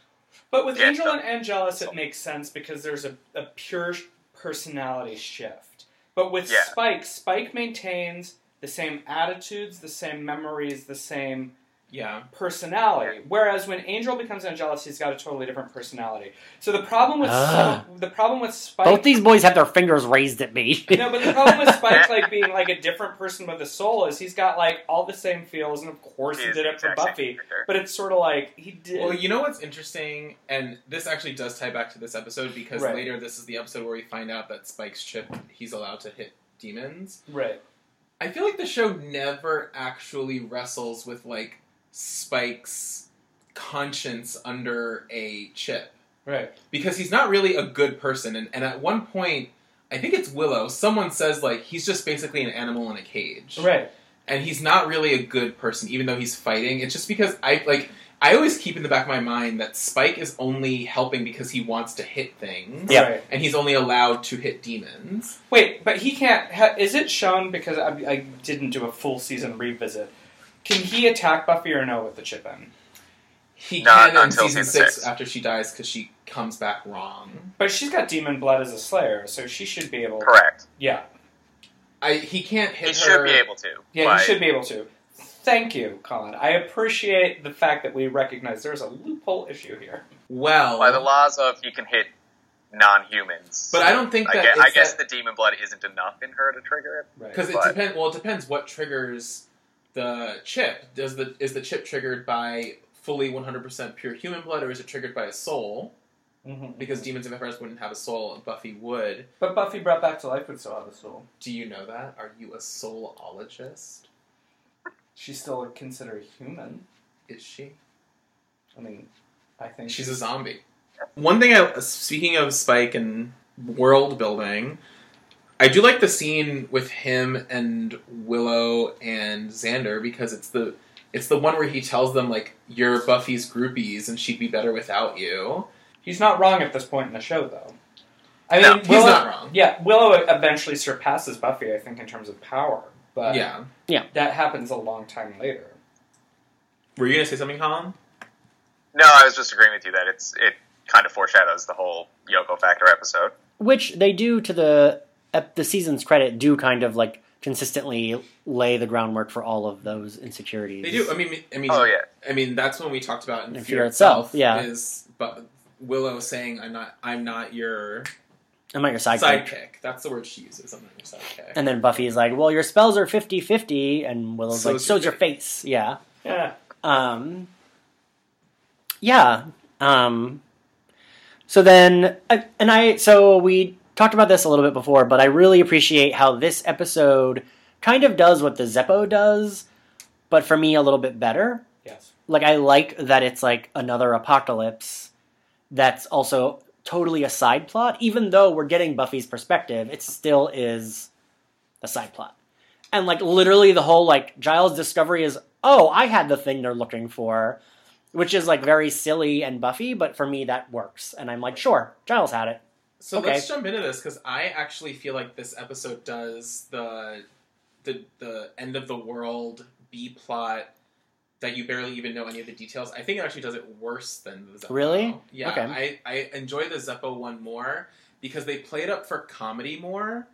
But with Angel them. and Angelus, it makes sense because there's a, a pure personality shift. But with yeah. Spike, Spike maintains the same attitudes, the same memories, the same yeah. personality. Yeah. Whereas when Angel becomes Angelus, he's got a totally different personality. So the problem with uh, Spike, the problem with Spike, both these boys have their fingers raised at me. No, but the problem with Spike, like being like a different person with a soul, is he's got like all the same feels, and of course he, he did it for Buffy. Character. But it's sort of like he did. Well, you know what's interesting, and this actually does tie back to this episode because right. later this is the episode where we find out that Spike's chip, he's allowed to hit demons. Right. I feel like the show never actually wrestles with like Spike's conscience under a chip. Right. Because he's not really a good person. And, and at one point, I think it's Willow, someone says, like, he's just basically an animal in a cage. Right. And he's not really a good person, even though he's fighting. It's just because I, like, I always keep in the back of my mind that Spike is only helping because he wants to hit things. Yeah. Right. And he's only allowed to hit demons. Wait, but he can't... Ha- is it shown, because I, I didn't do a full season revisit, can he attack Buffy or no with the chip in? He Not can in season six, six after she dies because she comes back wrong. But she's got demon blood as a Slayer, so she should be able to... Correct. Yeah. I, he can't hit he her... He should be able to. Yeah, but... he should be able to. Thank you, Colin. I appreciate the fact that we recognize there's a loophole issue here. Well... By the laws of you can hit non-humans. But I don't think I that... Guess, I guess that... the demon blood isn't enough in her to trigger it. Because right. but... it depends... Well, it depends what triggers... The chip, does the is the chip triggered by fully one hundred percent pure human blood, or is it triggered by a soul? Mm-hmm. Because demons and vampires wouldn't have a soul, and Buffy would. But Buffy brought back to life would still have a soul. Do you know that? Are you a soulologist? She's still considered human. Is she? I mean, I think... She's, she's a zombie. One thing, I speaking of Spike and world building... I do like the scene with him and Willow and Xander because it's the it's the one where he tells them, like, you're Buffy's groupies and she'd be better without you. He's not wrong at this point in the show, though. I no, mean, Willow, he's not wrong. Yeah, Willow eventually surpasses Buffy, I think, in terms of power. But yeah. Yeah. that happens a long time later. Were you going to say something, Colin? No, I was just agreeing with you that it's it kind of foreshadows the whole Yoko Factor episode. Which they do to the... At the season's credit, do kind of like consistently lay the groundwork for all of those insecurities. They do. I mean, I mean, oh, yeah. I mean, that's when we talked about in, in Fear Itself. Yeah, is but Willow saying, "I'm not, I'm not your, I'm not your sidekick." sidekick. That's the word she uses. I'm not your sidekick. And then Buffy is like, "Well, your spells are fifty-fifty," and Willow's so's like, "So's your face." Your face. Yeah, yeah, um, yeah. Um, so then, I, and I, so we. talked about this a little bit before, but I really appreciate how this episode kind of does what the Zeppo does, but for me a little bit better. Yes. Like, I like that it's like another apocalypse that's also totally a side plot. Even though we're getting Buffy's perspective, it still is a side plot. And like literally the whole like Giles' discovery is, oh, I had the thing they're looking for, which is like very silly and Buffy, but for me that works. And I'm like, sure, Giles had it. So okay. let's jump into this, because I actually feel like this episode does the the the end of the world B-plot that you barely even know any of the details. I think it actually does it worse than the Zeppo. Really? Yeah. Okay. I, I enjoy the Zeppo one more, because they play it up for comedy more,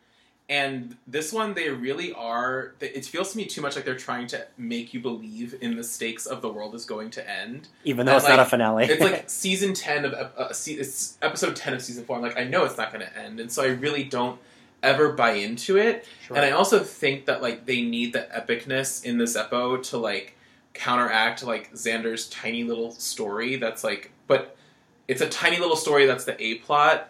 and this one they really are... It feels to me too much like they're trying to make you believe in the stakes of the world is going to end. Even though and it's like, not a finale. It's like season ten of... Uh, it's episode ten of season four. I'm like, I know it's not going to end, and so I really don't ever buy into it. Sure. And I also think that like they need the epicness in the Zeppo to like counteract like Xander's tiny little story that's like... But it's a tiny little story that's the A-plot,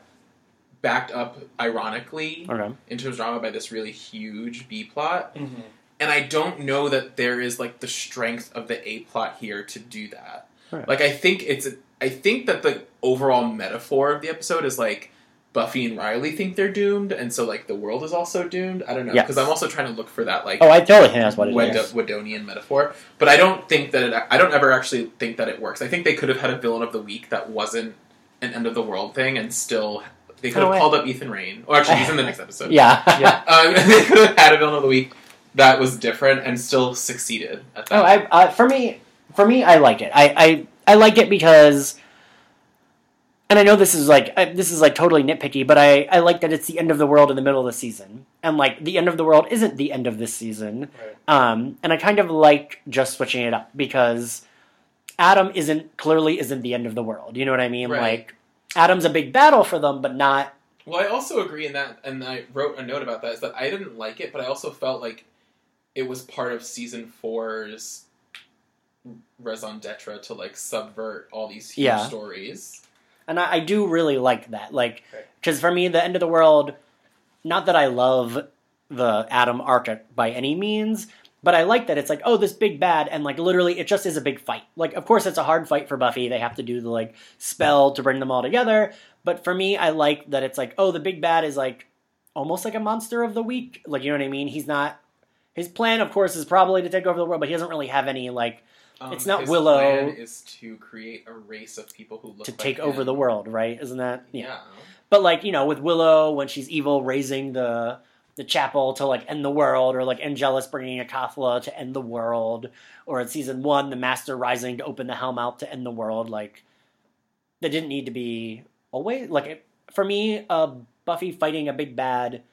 backed up ironically okay. in terms of drama by this really huge B-plot. Mm-hmm. And I don't know that there is like the strength of the A-plot here to do that. Right. Like I think it's a, I think that the overall metaphor of the episode is like Buffy and Riley think they're doomed, and so, like, the world is also doomed. I don't know, because yes. I'm also trying to look for that, like... Oh, I totally think that's what it Wed- is. Weddonian metaphor. But I don't think that it... I don't ever actually think that it works. I think they could have had a villain of the week that wasn't an end-of-the-world thing, and still... They could oh, have wait. called up Ethan Rain. Or actually, he's in the next episode. Yeah. yeah. Um, they could have had a villain of the week that was different and still succeeded at that. Oh, I, uh, for me... For me, I like it. I, I, I like it because... And I know this is like I, this is like totally nitpicky, but I, I like that it's the end of the world in the middle of the season, and like the end of the world isn't the end of this season. Right. Um, and I kind of like just switching it up because Adam isn't clearly isn't the end of the world. You know what I mean? Right. Like Adam's a big battle for them, but not. Well, I also agree in that, and I wrote a note about that is that I didn't like it, but I also felt like it was part of season four's raison d'etre to like subvert all these huge yeah. stories. And I, I do really like that, like, because for me, the end of the world, not that I love the Adam arc by any means, but I like that it's like, oh, this big bad, and, like, literally, it just is a big fight. Like, of course, it's a hard fight for Buffy. They have to do the, like, spell to bring them all together, but for me, I like that it's like, oh, the big bad is, like, almost like a monster of the week. Like, you know what I mean? He's not... His plan, of course, is probably to take over the world, but he doesn't really have any, like... Um, it's not his Willow. Plan is to create a race of people who look to like take him. over the world, right? Isn't that yeah. yeah? But like you know, with Willow when she's evil, raising the the chapel to like end the world, or like Angelus bringing Akathla to end the world, or in season one, the Master rising to open the Hellmouth to end the world. Like that didn't need to be always like it, for me. Uh, Buffy fighting a big bad,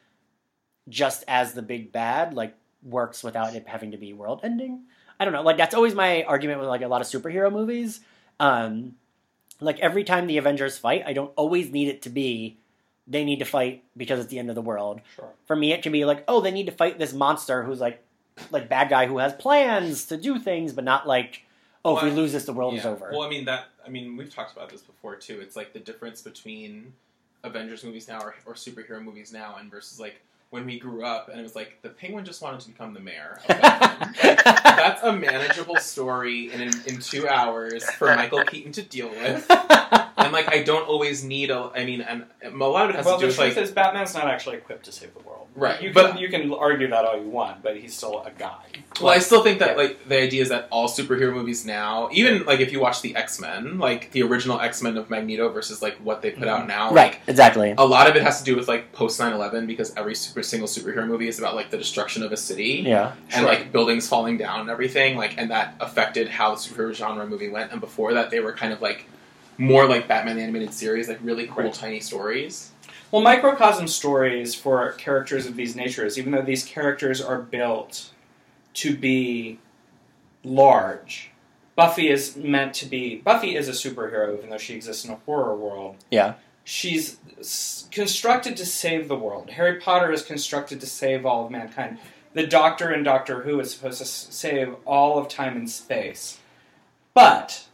just as the big bad, like works without it having to be world ending. I don't know, like, that's always my argument with, like, a lot of superhero movies. Um, like, every time the Avengers fight, I don't always need it to be, they need to fight because it's the end of the world. Sure. For me, it can be like, oh, they need to fight this monster who's, like, like bad guy who has plans to do things, but not, like, oh, well, if we lose this, the world yeah. is over. Well, I mean, that, I mean, we've talked about this before, too. It's, like, the difference between Avengers movies now or, or superhero movies now and versus, like, when we grew up, and it was like, the penguin just wanted to become the mayor of Gotham. That's a manageable story in, in two hours for Michael Keaton to deal with. And, like, I don't always need a... I mean, and a lot of it has well, to do with, like... Well, the truth is, Batman's not actually equipped to save the world. Right. You can, but, you can argue that all you want, but he's still a guy. Well, like, I still think that, yeah. like, the idea is that all superhero movies now... Even, like, if you watch the X-Men, like, the original X-Men of Magneto versus, like, what they put mm-hmm. out now. Right, like, exactly. A lot of it has to do with, like, post nine eleven, because every super single superhero movie is about like the destruction of a city yeah, and sure. like buildings falling down and everything, like, and that affected how the superhero genre movie went. And before that, they were kind of like more like Batman the Animated Series, like really cool right. tiny stories. Well, microcosm stories for characters of these natures, even though these characters are built to be large. Buffy is meant to be Buffy is a superhero, even though she exists in a horror world. Yeah. She's constructed to save the world. Harry Potter is constructed to save all of mankind. The Doctor in Doctor Who is supposed to save all of time and space. But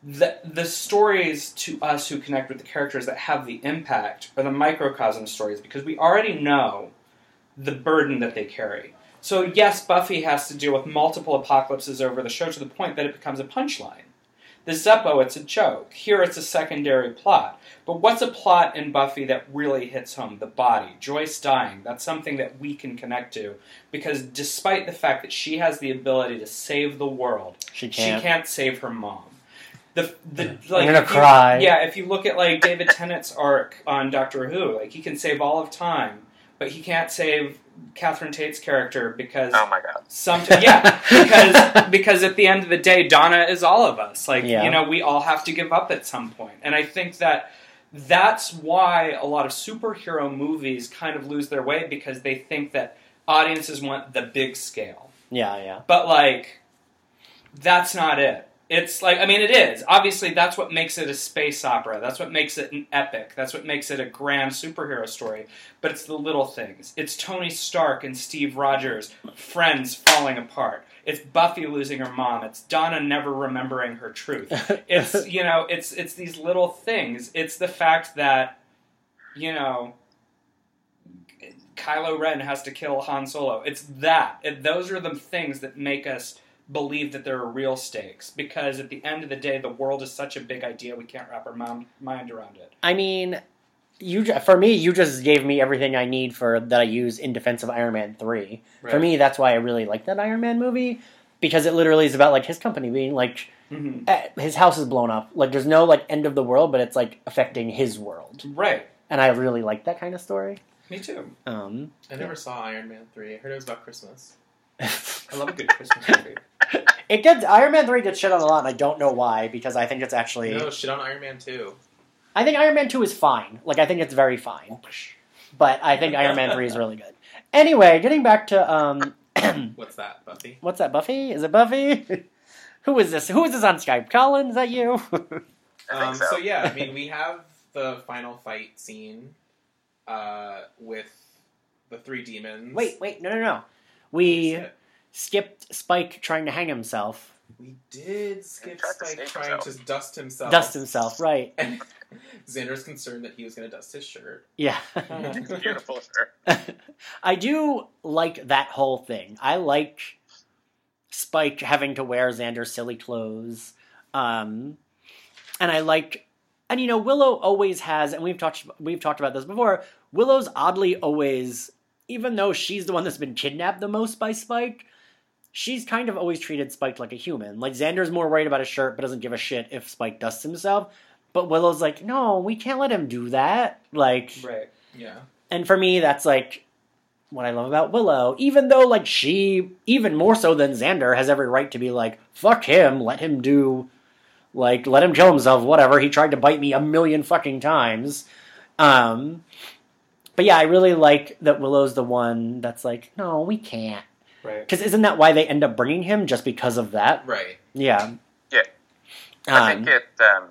the the stories to us who connect with the characters that have the impact are the microcosm stories, because we already know the burden that they carry. So yes, Buffy has to deal with multiple apocalypses over the show to the point that it becomes a punchline. The Zeppo, it's a joke. Here, it's a secondary plot. But what's a plot in Buffy that really hits home? The body. Joyce dying. That's something that we can connect to. Because despite the fact that she has the ability to save the world, she can't, she can't save her mom. The, the, like, I'm going to cry. Yeah, if you look at like David Tennant's arc on Doctor Who, like he can save all of time, but he can't save Catherine Tate's character because oh my god, sometimes yeah, because because at the end of the day, Donna is all of us. Like yeah. you know, we all have to give up at some point, and I think that that's why a lot of superhero movies kind of lose their way because they think that audiences want the big scale. Yeah, yeah. But like, that's not it. It's like, I mean, it is. Obviously, that's what makes it a space opera. That's what makes it an epic. That's what makes it a grand superhero story. But it's the little things. It's Tony Stark and Steve Rogers, friends falling apart. It's Buffy losing her mom. It's Donna never remembering her truth. It's, you know, it's it's these little things. It's the fact that, you know, Kylo Ren has to kill Han Solo. It's that. It, those are the things that make us believe that there are real stakes, because at the end of the day, the world is such a big idea we can't wrap our mind around it. I mean, you for me, you just gave me everything I need for that I use in defense of Iron Man three. Right. For me, that's why I really like that Iron Man movie, because it literally is about like his company being like mm-hmm. his house is blown up. Like there's no like end of the world, but it's like affecting his world. Right. And I really like that kind of story. Me too. Um, I never yeah. saw Iron Man three. I heard it was about Christmas. I love a good Christmas movie. It gets Iron Man three gets shit on a lot, and I don't know why, because I think it's actually no shit on Iron Man two. I think Iron Man two is fine. Like I think it's very fine, but I think Iron Man three is really good. Anyway, getting back to um, what's that, Buffy? What's that, Buffy? Is it Buffy? Who is this? Who is this on Skype? Colin, is that you? um, so. so yeah, I mean, we have the final fight scene uh, with the three demons. Wait, wait, no, no, no. We skipped Spike trying to hang himself. We did skip Spike trying to dust himself. Dust himself, right. And Xander's concerned that he was going to dust his shirt. Yeah. It's a beautiful shirt. I do like that whole thing. I like Spike having to wear Xander's silly clothes. Um, and I like... And, you know, Willow always has... And we've talked, we've talked about this before. Willow's oddly always... Even though she's the one that's been kidnapped the most by Spike, she's kind of always treated Spike like a human. Like, Xander's more worried about his shirt, but doesn't give a shit if Spike dusts himself. But Willow's like, no, we can't let him do that. Like, right, yeah. And for me, that's, like, what I love about Willow. Even though, like, she, even more so than Xander, has every right to be like, fuck him, let him do, like, let him kill himself, whatever. He tried to bite me a million fucking times. Um... But yeah, I really like that Willow's the one that's like, no, we can't. Right. Because isn't that why they end up bringing him, just because of that? Right. Yeah. Yeah. I um, think it um,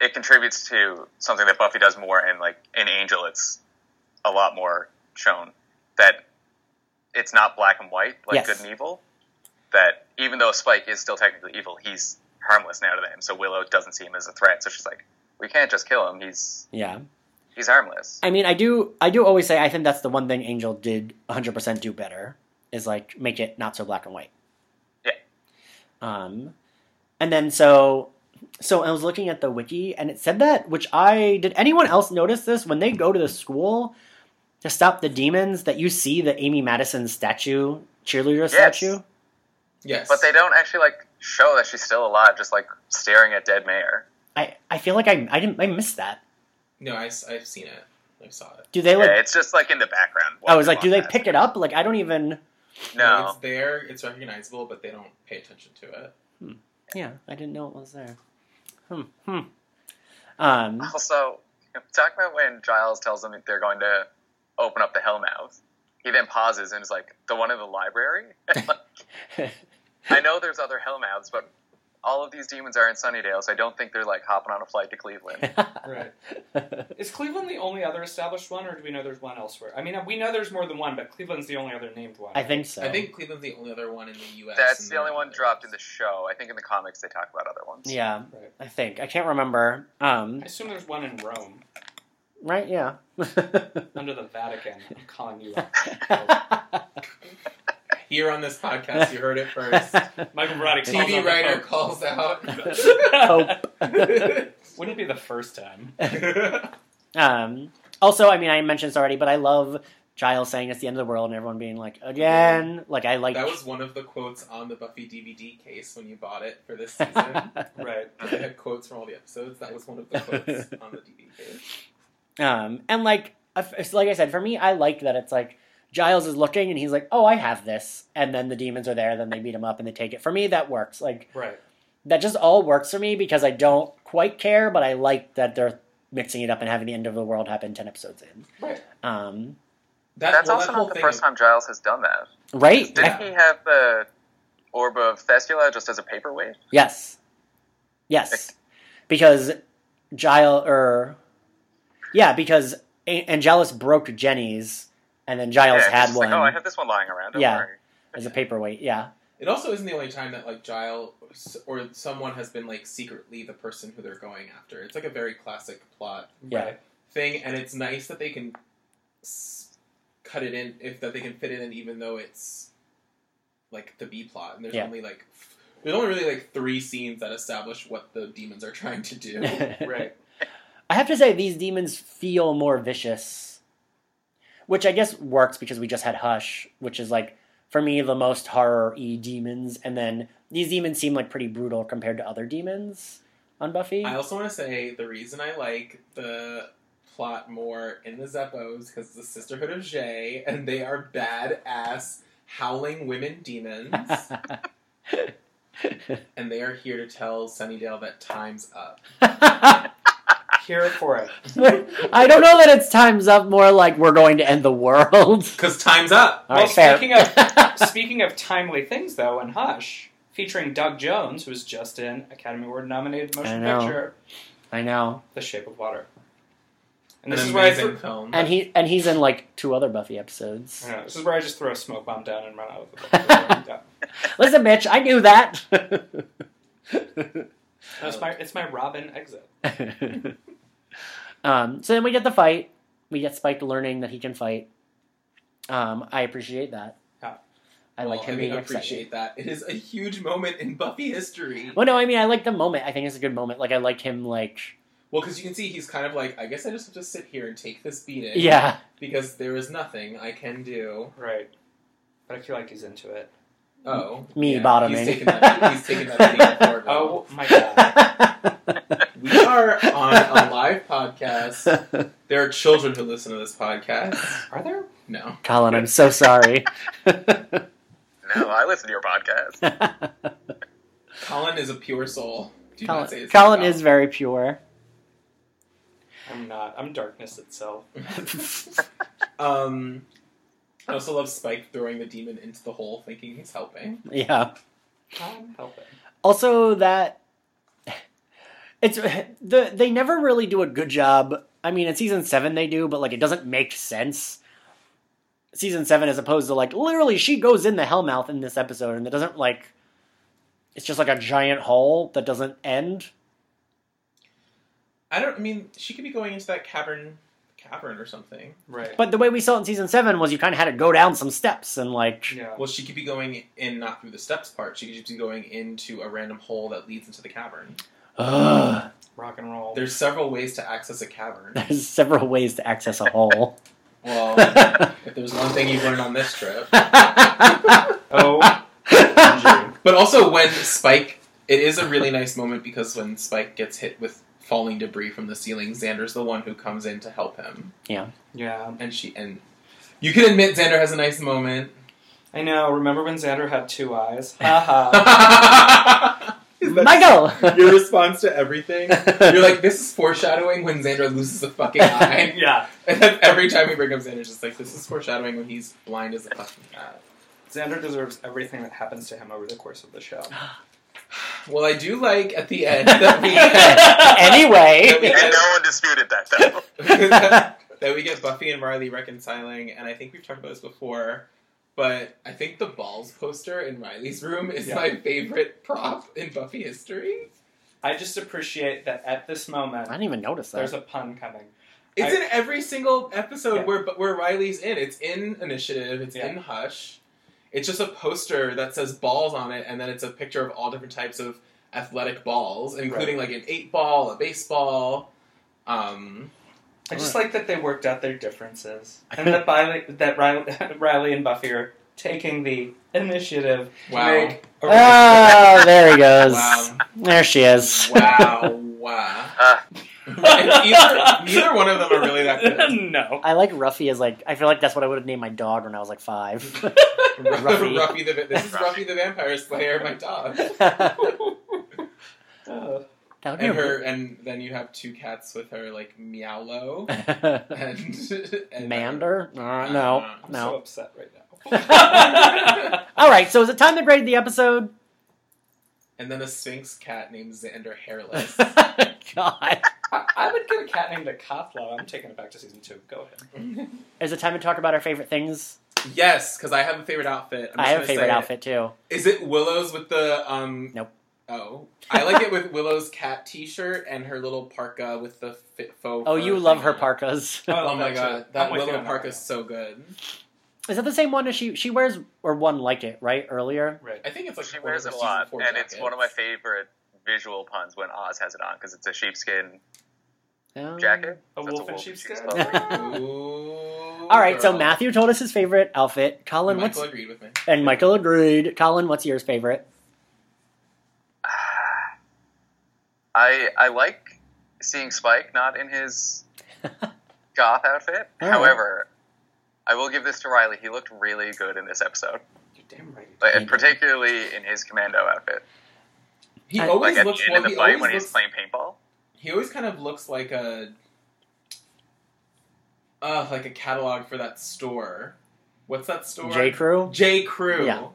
it contributes to something that Buffy does more, and like in Angel, it's a lot more shown that it's not black and white, like yes. good and evil. That even though Spike is still technically evil, he's harmless now to them. So Willow doesn't see him as a threat. So she's like, we can't just kill him. He's yeah. He's harmless. I mean, I do I do always say I think that's the one thing Angel did one hundred percent do better, is, like, make it not so black and white. Yeah. Um, and then so, so I was looking at the wiki, and it said that, which I, did anyone else notice this? When they go to the school to stop the demons, that you see the Amy Madison statue, cheerleader yes. statue? Yes. But they don't actually, like, show that she's still alive, just, like, staring at dead Mayor. I, I feel like I I, didn't, I missed that. No, I, I've seen it. I saw it. Do they like? Yeah, it's just like in the background. I was like, do they pick it up? Like, I don't even. No, it's there. It's recognizable, but they don't pay attention to it. Hmm. Yeah, I didn't know it was there. Hmm. Hmm. Um, also, talk about when Giles tells them that they're going to open up the Hellmouth. He then pauses and is like, "The one in the library." Like, I know there's other Hellmouths, but. All of these demons are in Sunnydale, so I don't think they're, like, hopping on a flight to Cleveland. Right. Is Cleveland the only other established one, or do we know there's one elsewhere? I mean, we know there's more than one, but Cleveland's the only other named one. I think so. I think Cleveland's the only other one in the U S. That's the only one dropped in the show. I think in the comics they talk about other ones. Yeah, right. I think. I can't remember. Um, I assume there's one in Rome. Right, yeah. Under the Vatican. I'm calling you out. Here on this podcast, you heard it first. Michael Verratti, T V writer, calls out. Hope. Wouldn't be the first time. um, also, I mean, I mentioned this already, but I love Giles saying it's the end of the world and everyone being like, again. Like I like. That was one of the quotes on the Buffy D V D case when you bought it for this season. Right. I had quotes from all the episodes. That was one of the quotes on the D V D case. Um, and like, like I said, for me, I like that it's like, Giles is looking, and he's like, oh, I have this. And then the demons are there, then they beat him up, and they take it. For me, that works. Like, right. That just all works for me, because I don't quite care, but I like that they're mixing it up and having the end of the world happen ten episodes in. Right. Um, that, That's well, also that not the thing. first time Giles has done that. Right. Didn't yeah. he have the Orb of Thescula just as a paperweight? Yes. Yes. Because Giles, or... Yeah, because Angelus broke Jenny's... And then Giles yeah, had one. Like, oh, I have this one lying around. Don't yeah, worry. As a paperweight. Yeah. It also isn't the only time that like Giles or someone has been like secretly the person who they're going after. It's like a very classic plot yeah. right, thing, and it's nice that they can cut it in, if that they can fit it in, even though it's like the B plot, and there's yeah. only like there's only really like three scenes that establish what the demons are trying to do. Right. I have to say, these demons feel more vicious, which I guess works because we just had Hush, which is, like, for me, the most horror-y demons. And then these demons seem, like, pretty brutal compared to other demons on Buffy. I also want to say the reason I like the plot more in the Zeppos because the Sisterhood of Jay, and they are badass howling women demons. And they are here to tell Sunnydale that time's up. Here for it. I don't know that it's time's up, more like we're going to end the world. Because time's up. Well, right, speaking, of, speaking of timely things, though, in Hush, featuring Doug Jones, who was just in Academy Award-nominated motion I picture. I know. The Shape of Water. And this An is where I th- film. And he and he's in like two other Buffy episodes. I know, this is where I just throw a smoke bomb down and run out of the book. Listen, bitch, I knew that. No, it's my it's my Robin exit. um, so then we get the fight. We get Spike learning that he can fight. Um, I appreciate that. Yeah. I well, like him I mean, being excited. I appreciate excited. that. It is a huge moment in Buffy history. Well, no, I mean, I like the moment. I think it's a good moment. Like, I like him, like... Well, because you can see he's kind of like, I guess I just have to sit here and take this beating. Yeah. Because there is nothing I can do. Right. But I feel like he's into it. Oh. Me yeah. bottoming. He's taking that, he's taking that beating forward. Oh, my God. We are on a live podcast. There are children who listen to this podcast. Are there? No. Colin, I'm so sorry. No, I listen to your podcast. Colin is a pure soul. Do Colin, not say his Colin is very pure. I'm not. I'm darkness itself. um, I also love Spike throwing the demon into the hole thinking he's helping. Yeah. I'm helping. Also, that... it's the they never really do a good job. I mean, in Season seven they do, but, like, it doesn't make sense. Season seven as opposed to, like, literally she goes in the Hellmouth in this episode, and it doesn't, like... It's just, like, a giant hole that doesn't end. I don't I mean, she could be going into that cavern cavern or something. Right. But the way we saw it in Season seven was you kind of had to go down some steps and, like... Yeah. Well, she could be going in not through the steps part. She could just be going into a random hole that leads into the cavern. Ugh. Rock and roll. There's several ways to access a cavern. There's several ways to access a hole. Well, if there's one thing you've learned on this trip... Oh. But also when Spike... It is a really nice moment because when Spike gets hit with... falling debris from the ceiling, Xander's the one who comes in to help him. Yeah. Yeah. And she and you can admit Xander has a nice moment. I know. Remember when Xander had two eyes? Ha Michael! Your response to everything. You're like, this is foreshadowing when Xander loses a fucking eye. Yeah. And then every time we bring up Xander, just like, this is foreshadowing when he's blind as a fucking cat. Xander deserves everything that happens to him over the course of the show. Well, I do like at the end that we get, anyway. That we get, and no one disputed that though. that, that we get Buffy and Riley reconciling, and I think we've talked about this before, but I think the balls poster in Riley's room is yeah. my favorite prop in Buffy history. I just appreciate that at this moment. I didn't even notice that. There's a pun coming. It's I, in every single episode yeah. where where Riley's in. It's in Initiative. It's yeah. in Hush. It's just a poster that says balls on it, and then it's a picture of all different types of athletic balls, including, right. like, an eight ball, a baseball. Um, I just like that they worked out their differences, and that, Riley, that Riley, Riley and Buffy are taking the initiative wow. to make... A oh, there he goes. Wow. There she is. Wow, wow. Uh. Either, neither one of them are really that good. No. I like Ruffy as, like, I feel like that's what I would have named my dog when I was, like, five. Ruffy. Ruffy the, this is Ruffy the Vampire Slayer, my dog. uh, and her, a... and then you have two cats with her, like, Meowlo and... and Mander? Uh, uh, no, I'm no. so upset right now. All right, so is it time to grade the episode? And then a Sphinx cat named Xander Hairless. God. I, I would give a cat named Akafla. I'm taking it back to season two. Go ahead. Is it time to talk about our favorite things? Yes, because I have a favorite outfit. I'm I have a favorite outfit, it. too. Is it Willow's with the... Um... Nope. Oh. I like it with Willow's cat t-shirt and her little parka with the fit faux... Oh, you love her parkas. Oh, oh my God. Too. That I'm Willow parka's so good. Is that the same one as she she wears, or one like it, right, earlier? Right. I think it's like she wears it a lot, and jackets. It's one of my favorite visual puns when Oz has it on, because it's a sheepskin um, jacket. A wolf in sheepskin. All right, so Matthew told us his favorite outfit. Colin, and Michael what's, agreed with me. And Michael agreed. Colin, what's yours favorite? I I like seeing Spike not in his goth outfit. Right. However, I will give this to Riley. He looked really good in this episode. You're damn right. Like, and particularly in his commando outfit. He I, always like looks well, in the fight he when looks, he's playing paintball. He always kind of looks like a uh, like a catalog for that store. What's that store? J. Crew. J. Crew. Yeah.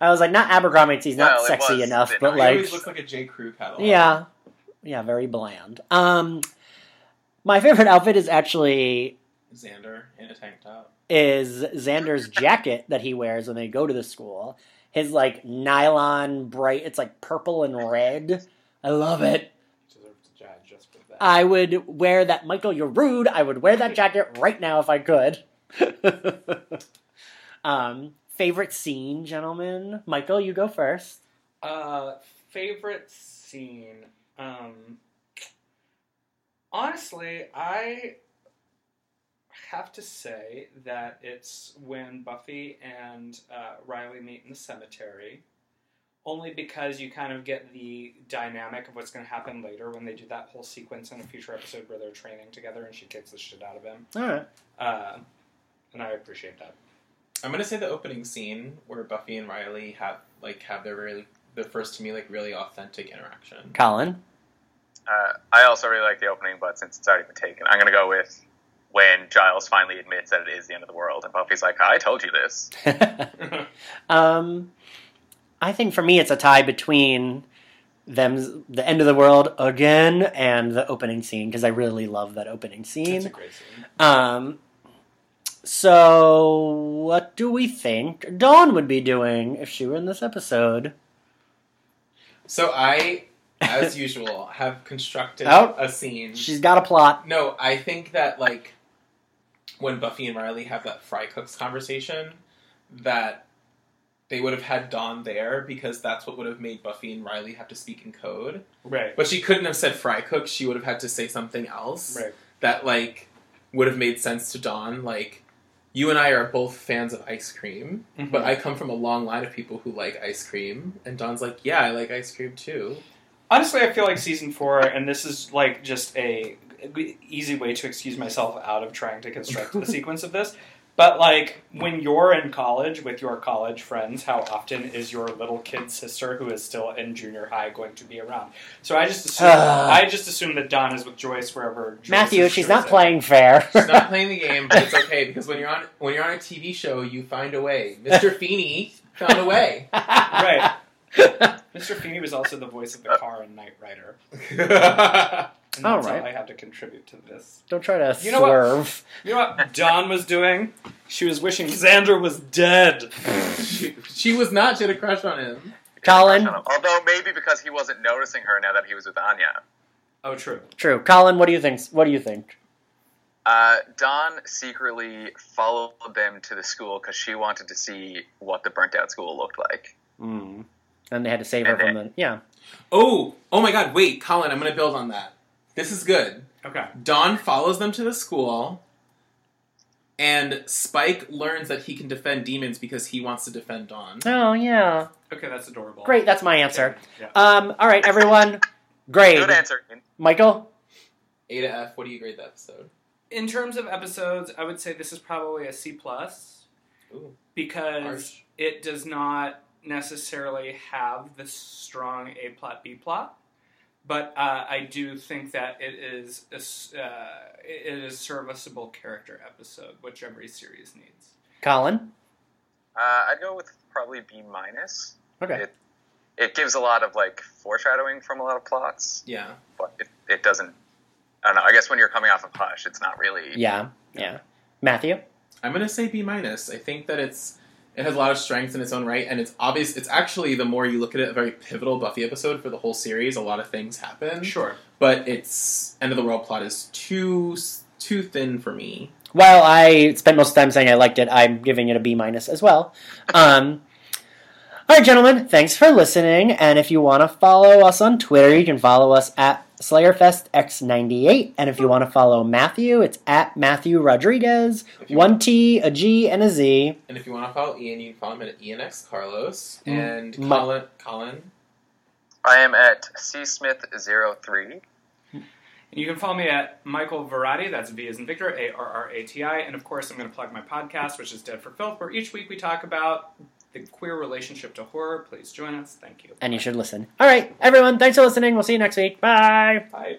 I was like, not Abercrombie. He's not well, sexy was, enough, but like he always looks like a J. Crew catalog. Yeah. Yeah, very bland. Um, my favorite outfit is actually Xander in a tank top. Is Xander's jacket that he wears when they go to the school. His like nylon bright, it's like purple and red. I love it. You deserve to judge just for that. I would wear that, Michael. You're rude. I would wear that jacket right now if I could. um, favorite scene, gentlemen. Michael, you go first. Uh, favorite scene. Um, honestly, I have to say that it's when Buffy and uh, Riley meet in the cemetery, only because you kind of get the dynamic of what's going to happen later when they do that whole sequence in a future episode where they're training together and she kicks the shit out of him. All right. Uh, and I appreciate that. I'm going to say the opening scene where Buffy and Riley have, like, have their really... the first, to me, like, really authentic interaction. Colin? Uh, I also really like the opening, but since it's already been taken, I'm going to go with when Giles finally admits that it is the end of the world, and Buffy's like, I told you this. um, I think for me it's a tie between them, the end of the world again, and the opening scene, because I really love that opening scene. It's a great scene. Um, so, what do we think Dawn would be doing if she were in this episode? So I, as usual, have constructed oh, a scene. She's got a plot. No, I think that, like, when Buffy and Riley have that fry cooks conversation, that they would have had Dawn there because that's what would have made Buffy and Riley have to speak in code. Right. But she couldn't have said fry cook. She would have had to say something else right. that, like, would have made sense to Dawn. Like, you and I are both fans of ice cream, mm-hmm. but I come from a long line of people who like ice cream, and Don's like, yeah, I like ice cream too. Honestly, I feel like season four, and this is like just a easy way to excuse myself out of trying to construct the sequence of this, but like when you're in college with your college friends, how often is your little kid sister who is still in junior high going to be around? So I just assume, uh, I just assume that Don is with Joyce wherever Joyce Matthew, is she's not playing fair. She's not playing the game, but it's okay because when you're on when you're on a T V show, you find a way. Mister Feeney found a way. Right. Mister Feeney was also the voice of the car in Knight Rider. And all that's right. all I have to contribute to this. Don't try to you know swerve. What, you know what Dawn was doing? She was wishing Xander was dead. she, she was not. She had a crush on him. Colin? On him. Although maybe because he wasn't noticing her now that he was with Anya. Oh, true. True. Colin, what do you think? What do you think? Uh, Dawn secretly followed them to the school because she wanted to see what the burnt-out school looked like. Mm. And they had to save and her then, from the... Yeah. Oh! Oh my god, wait, Colin, I'm going to build on that. This is good. Okay. Dawn follows them to the school, and Spike learns that he can defend demons because he wants to defend Dawn. Oh, yeah. Okay, that's adorable. Great, that's my answer. Okay. Yeah. Um, all right, everyone, grade. Good answer. Michael? A to F, what do you grade the episode? In terms of episodes, I would say this is probably a C plus. Ooh. Because harsh. It does not necessarily have the strong A plot, B plot. But uh, I do think that it is a, uh, it is serviceable character episode, which every series needs. Colin? Uh, I'd go with probably B minus. Okay. It, it gives a lot of, like, foreshadowing from a lot of plots. Yeah. But it, it doesn't... I don't know. I guess when you're coming off of Hush, it's not really... Yeah, yeah. Matthew? I'm going to say B minus. I think that it's... It has a lot of strengths in its own right, and it's obvious. It's actually, the more you look at it, a very pivotal Buffy episode for the whole series. A lot of things happen. Sure. But its end-of-the-world plot is too too thin for me. Well, I spent most of the time saying I liked it. I'm giving it a B minus as well. Um, all right, gentlemen, thanks for listening. And if you want to follow us on Twitter, you can follow us at Slayerfest X ninety-eight. And if you want to follow Matthew, it's at Matthew Rodriguez. One want, T, a G, and a Z. And if you want to follow Ian, you can follow him at E N X Carlos. And My, Colin, Colin? I am at C Smith zero three. You can follow me at Michael Verratti, that's V as in Victor, A R R A T I, and of course I'm going to plug my podcast, which is Dead for Filth, where each week we talk about the queer relationship to horror. Please join us. Thank you. And you should listen. All right, everyone, thanks for listening. We'll see you next week. Bye. Bye.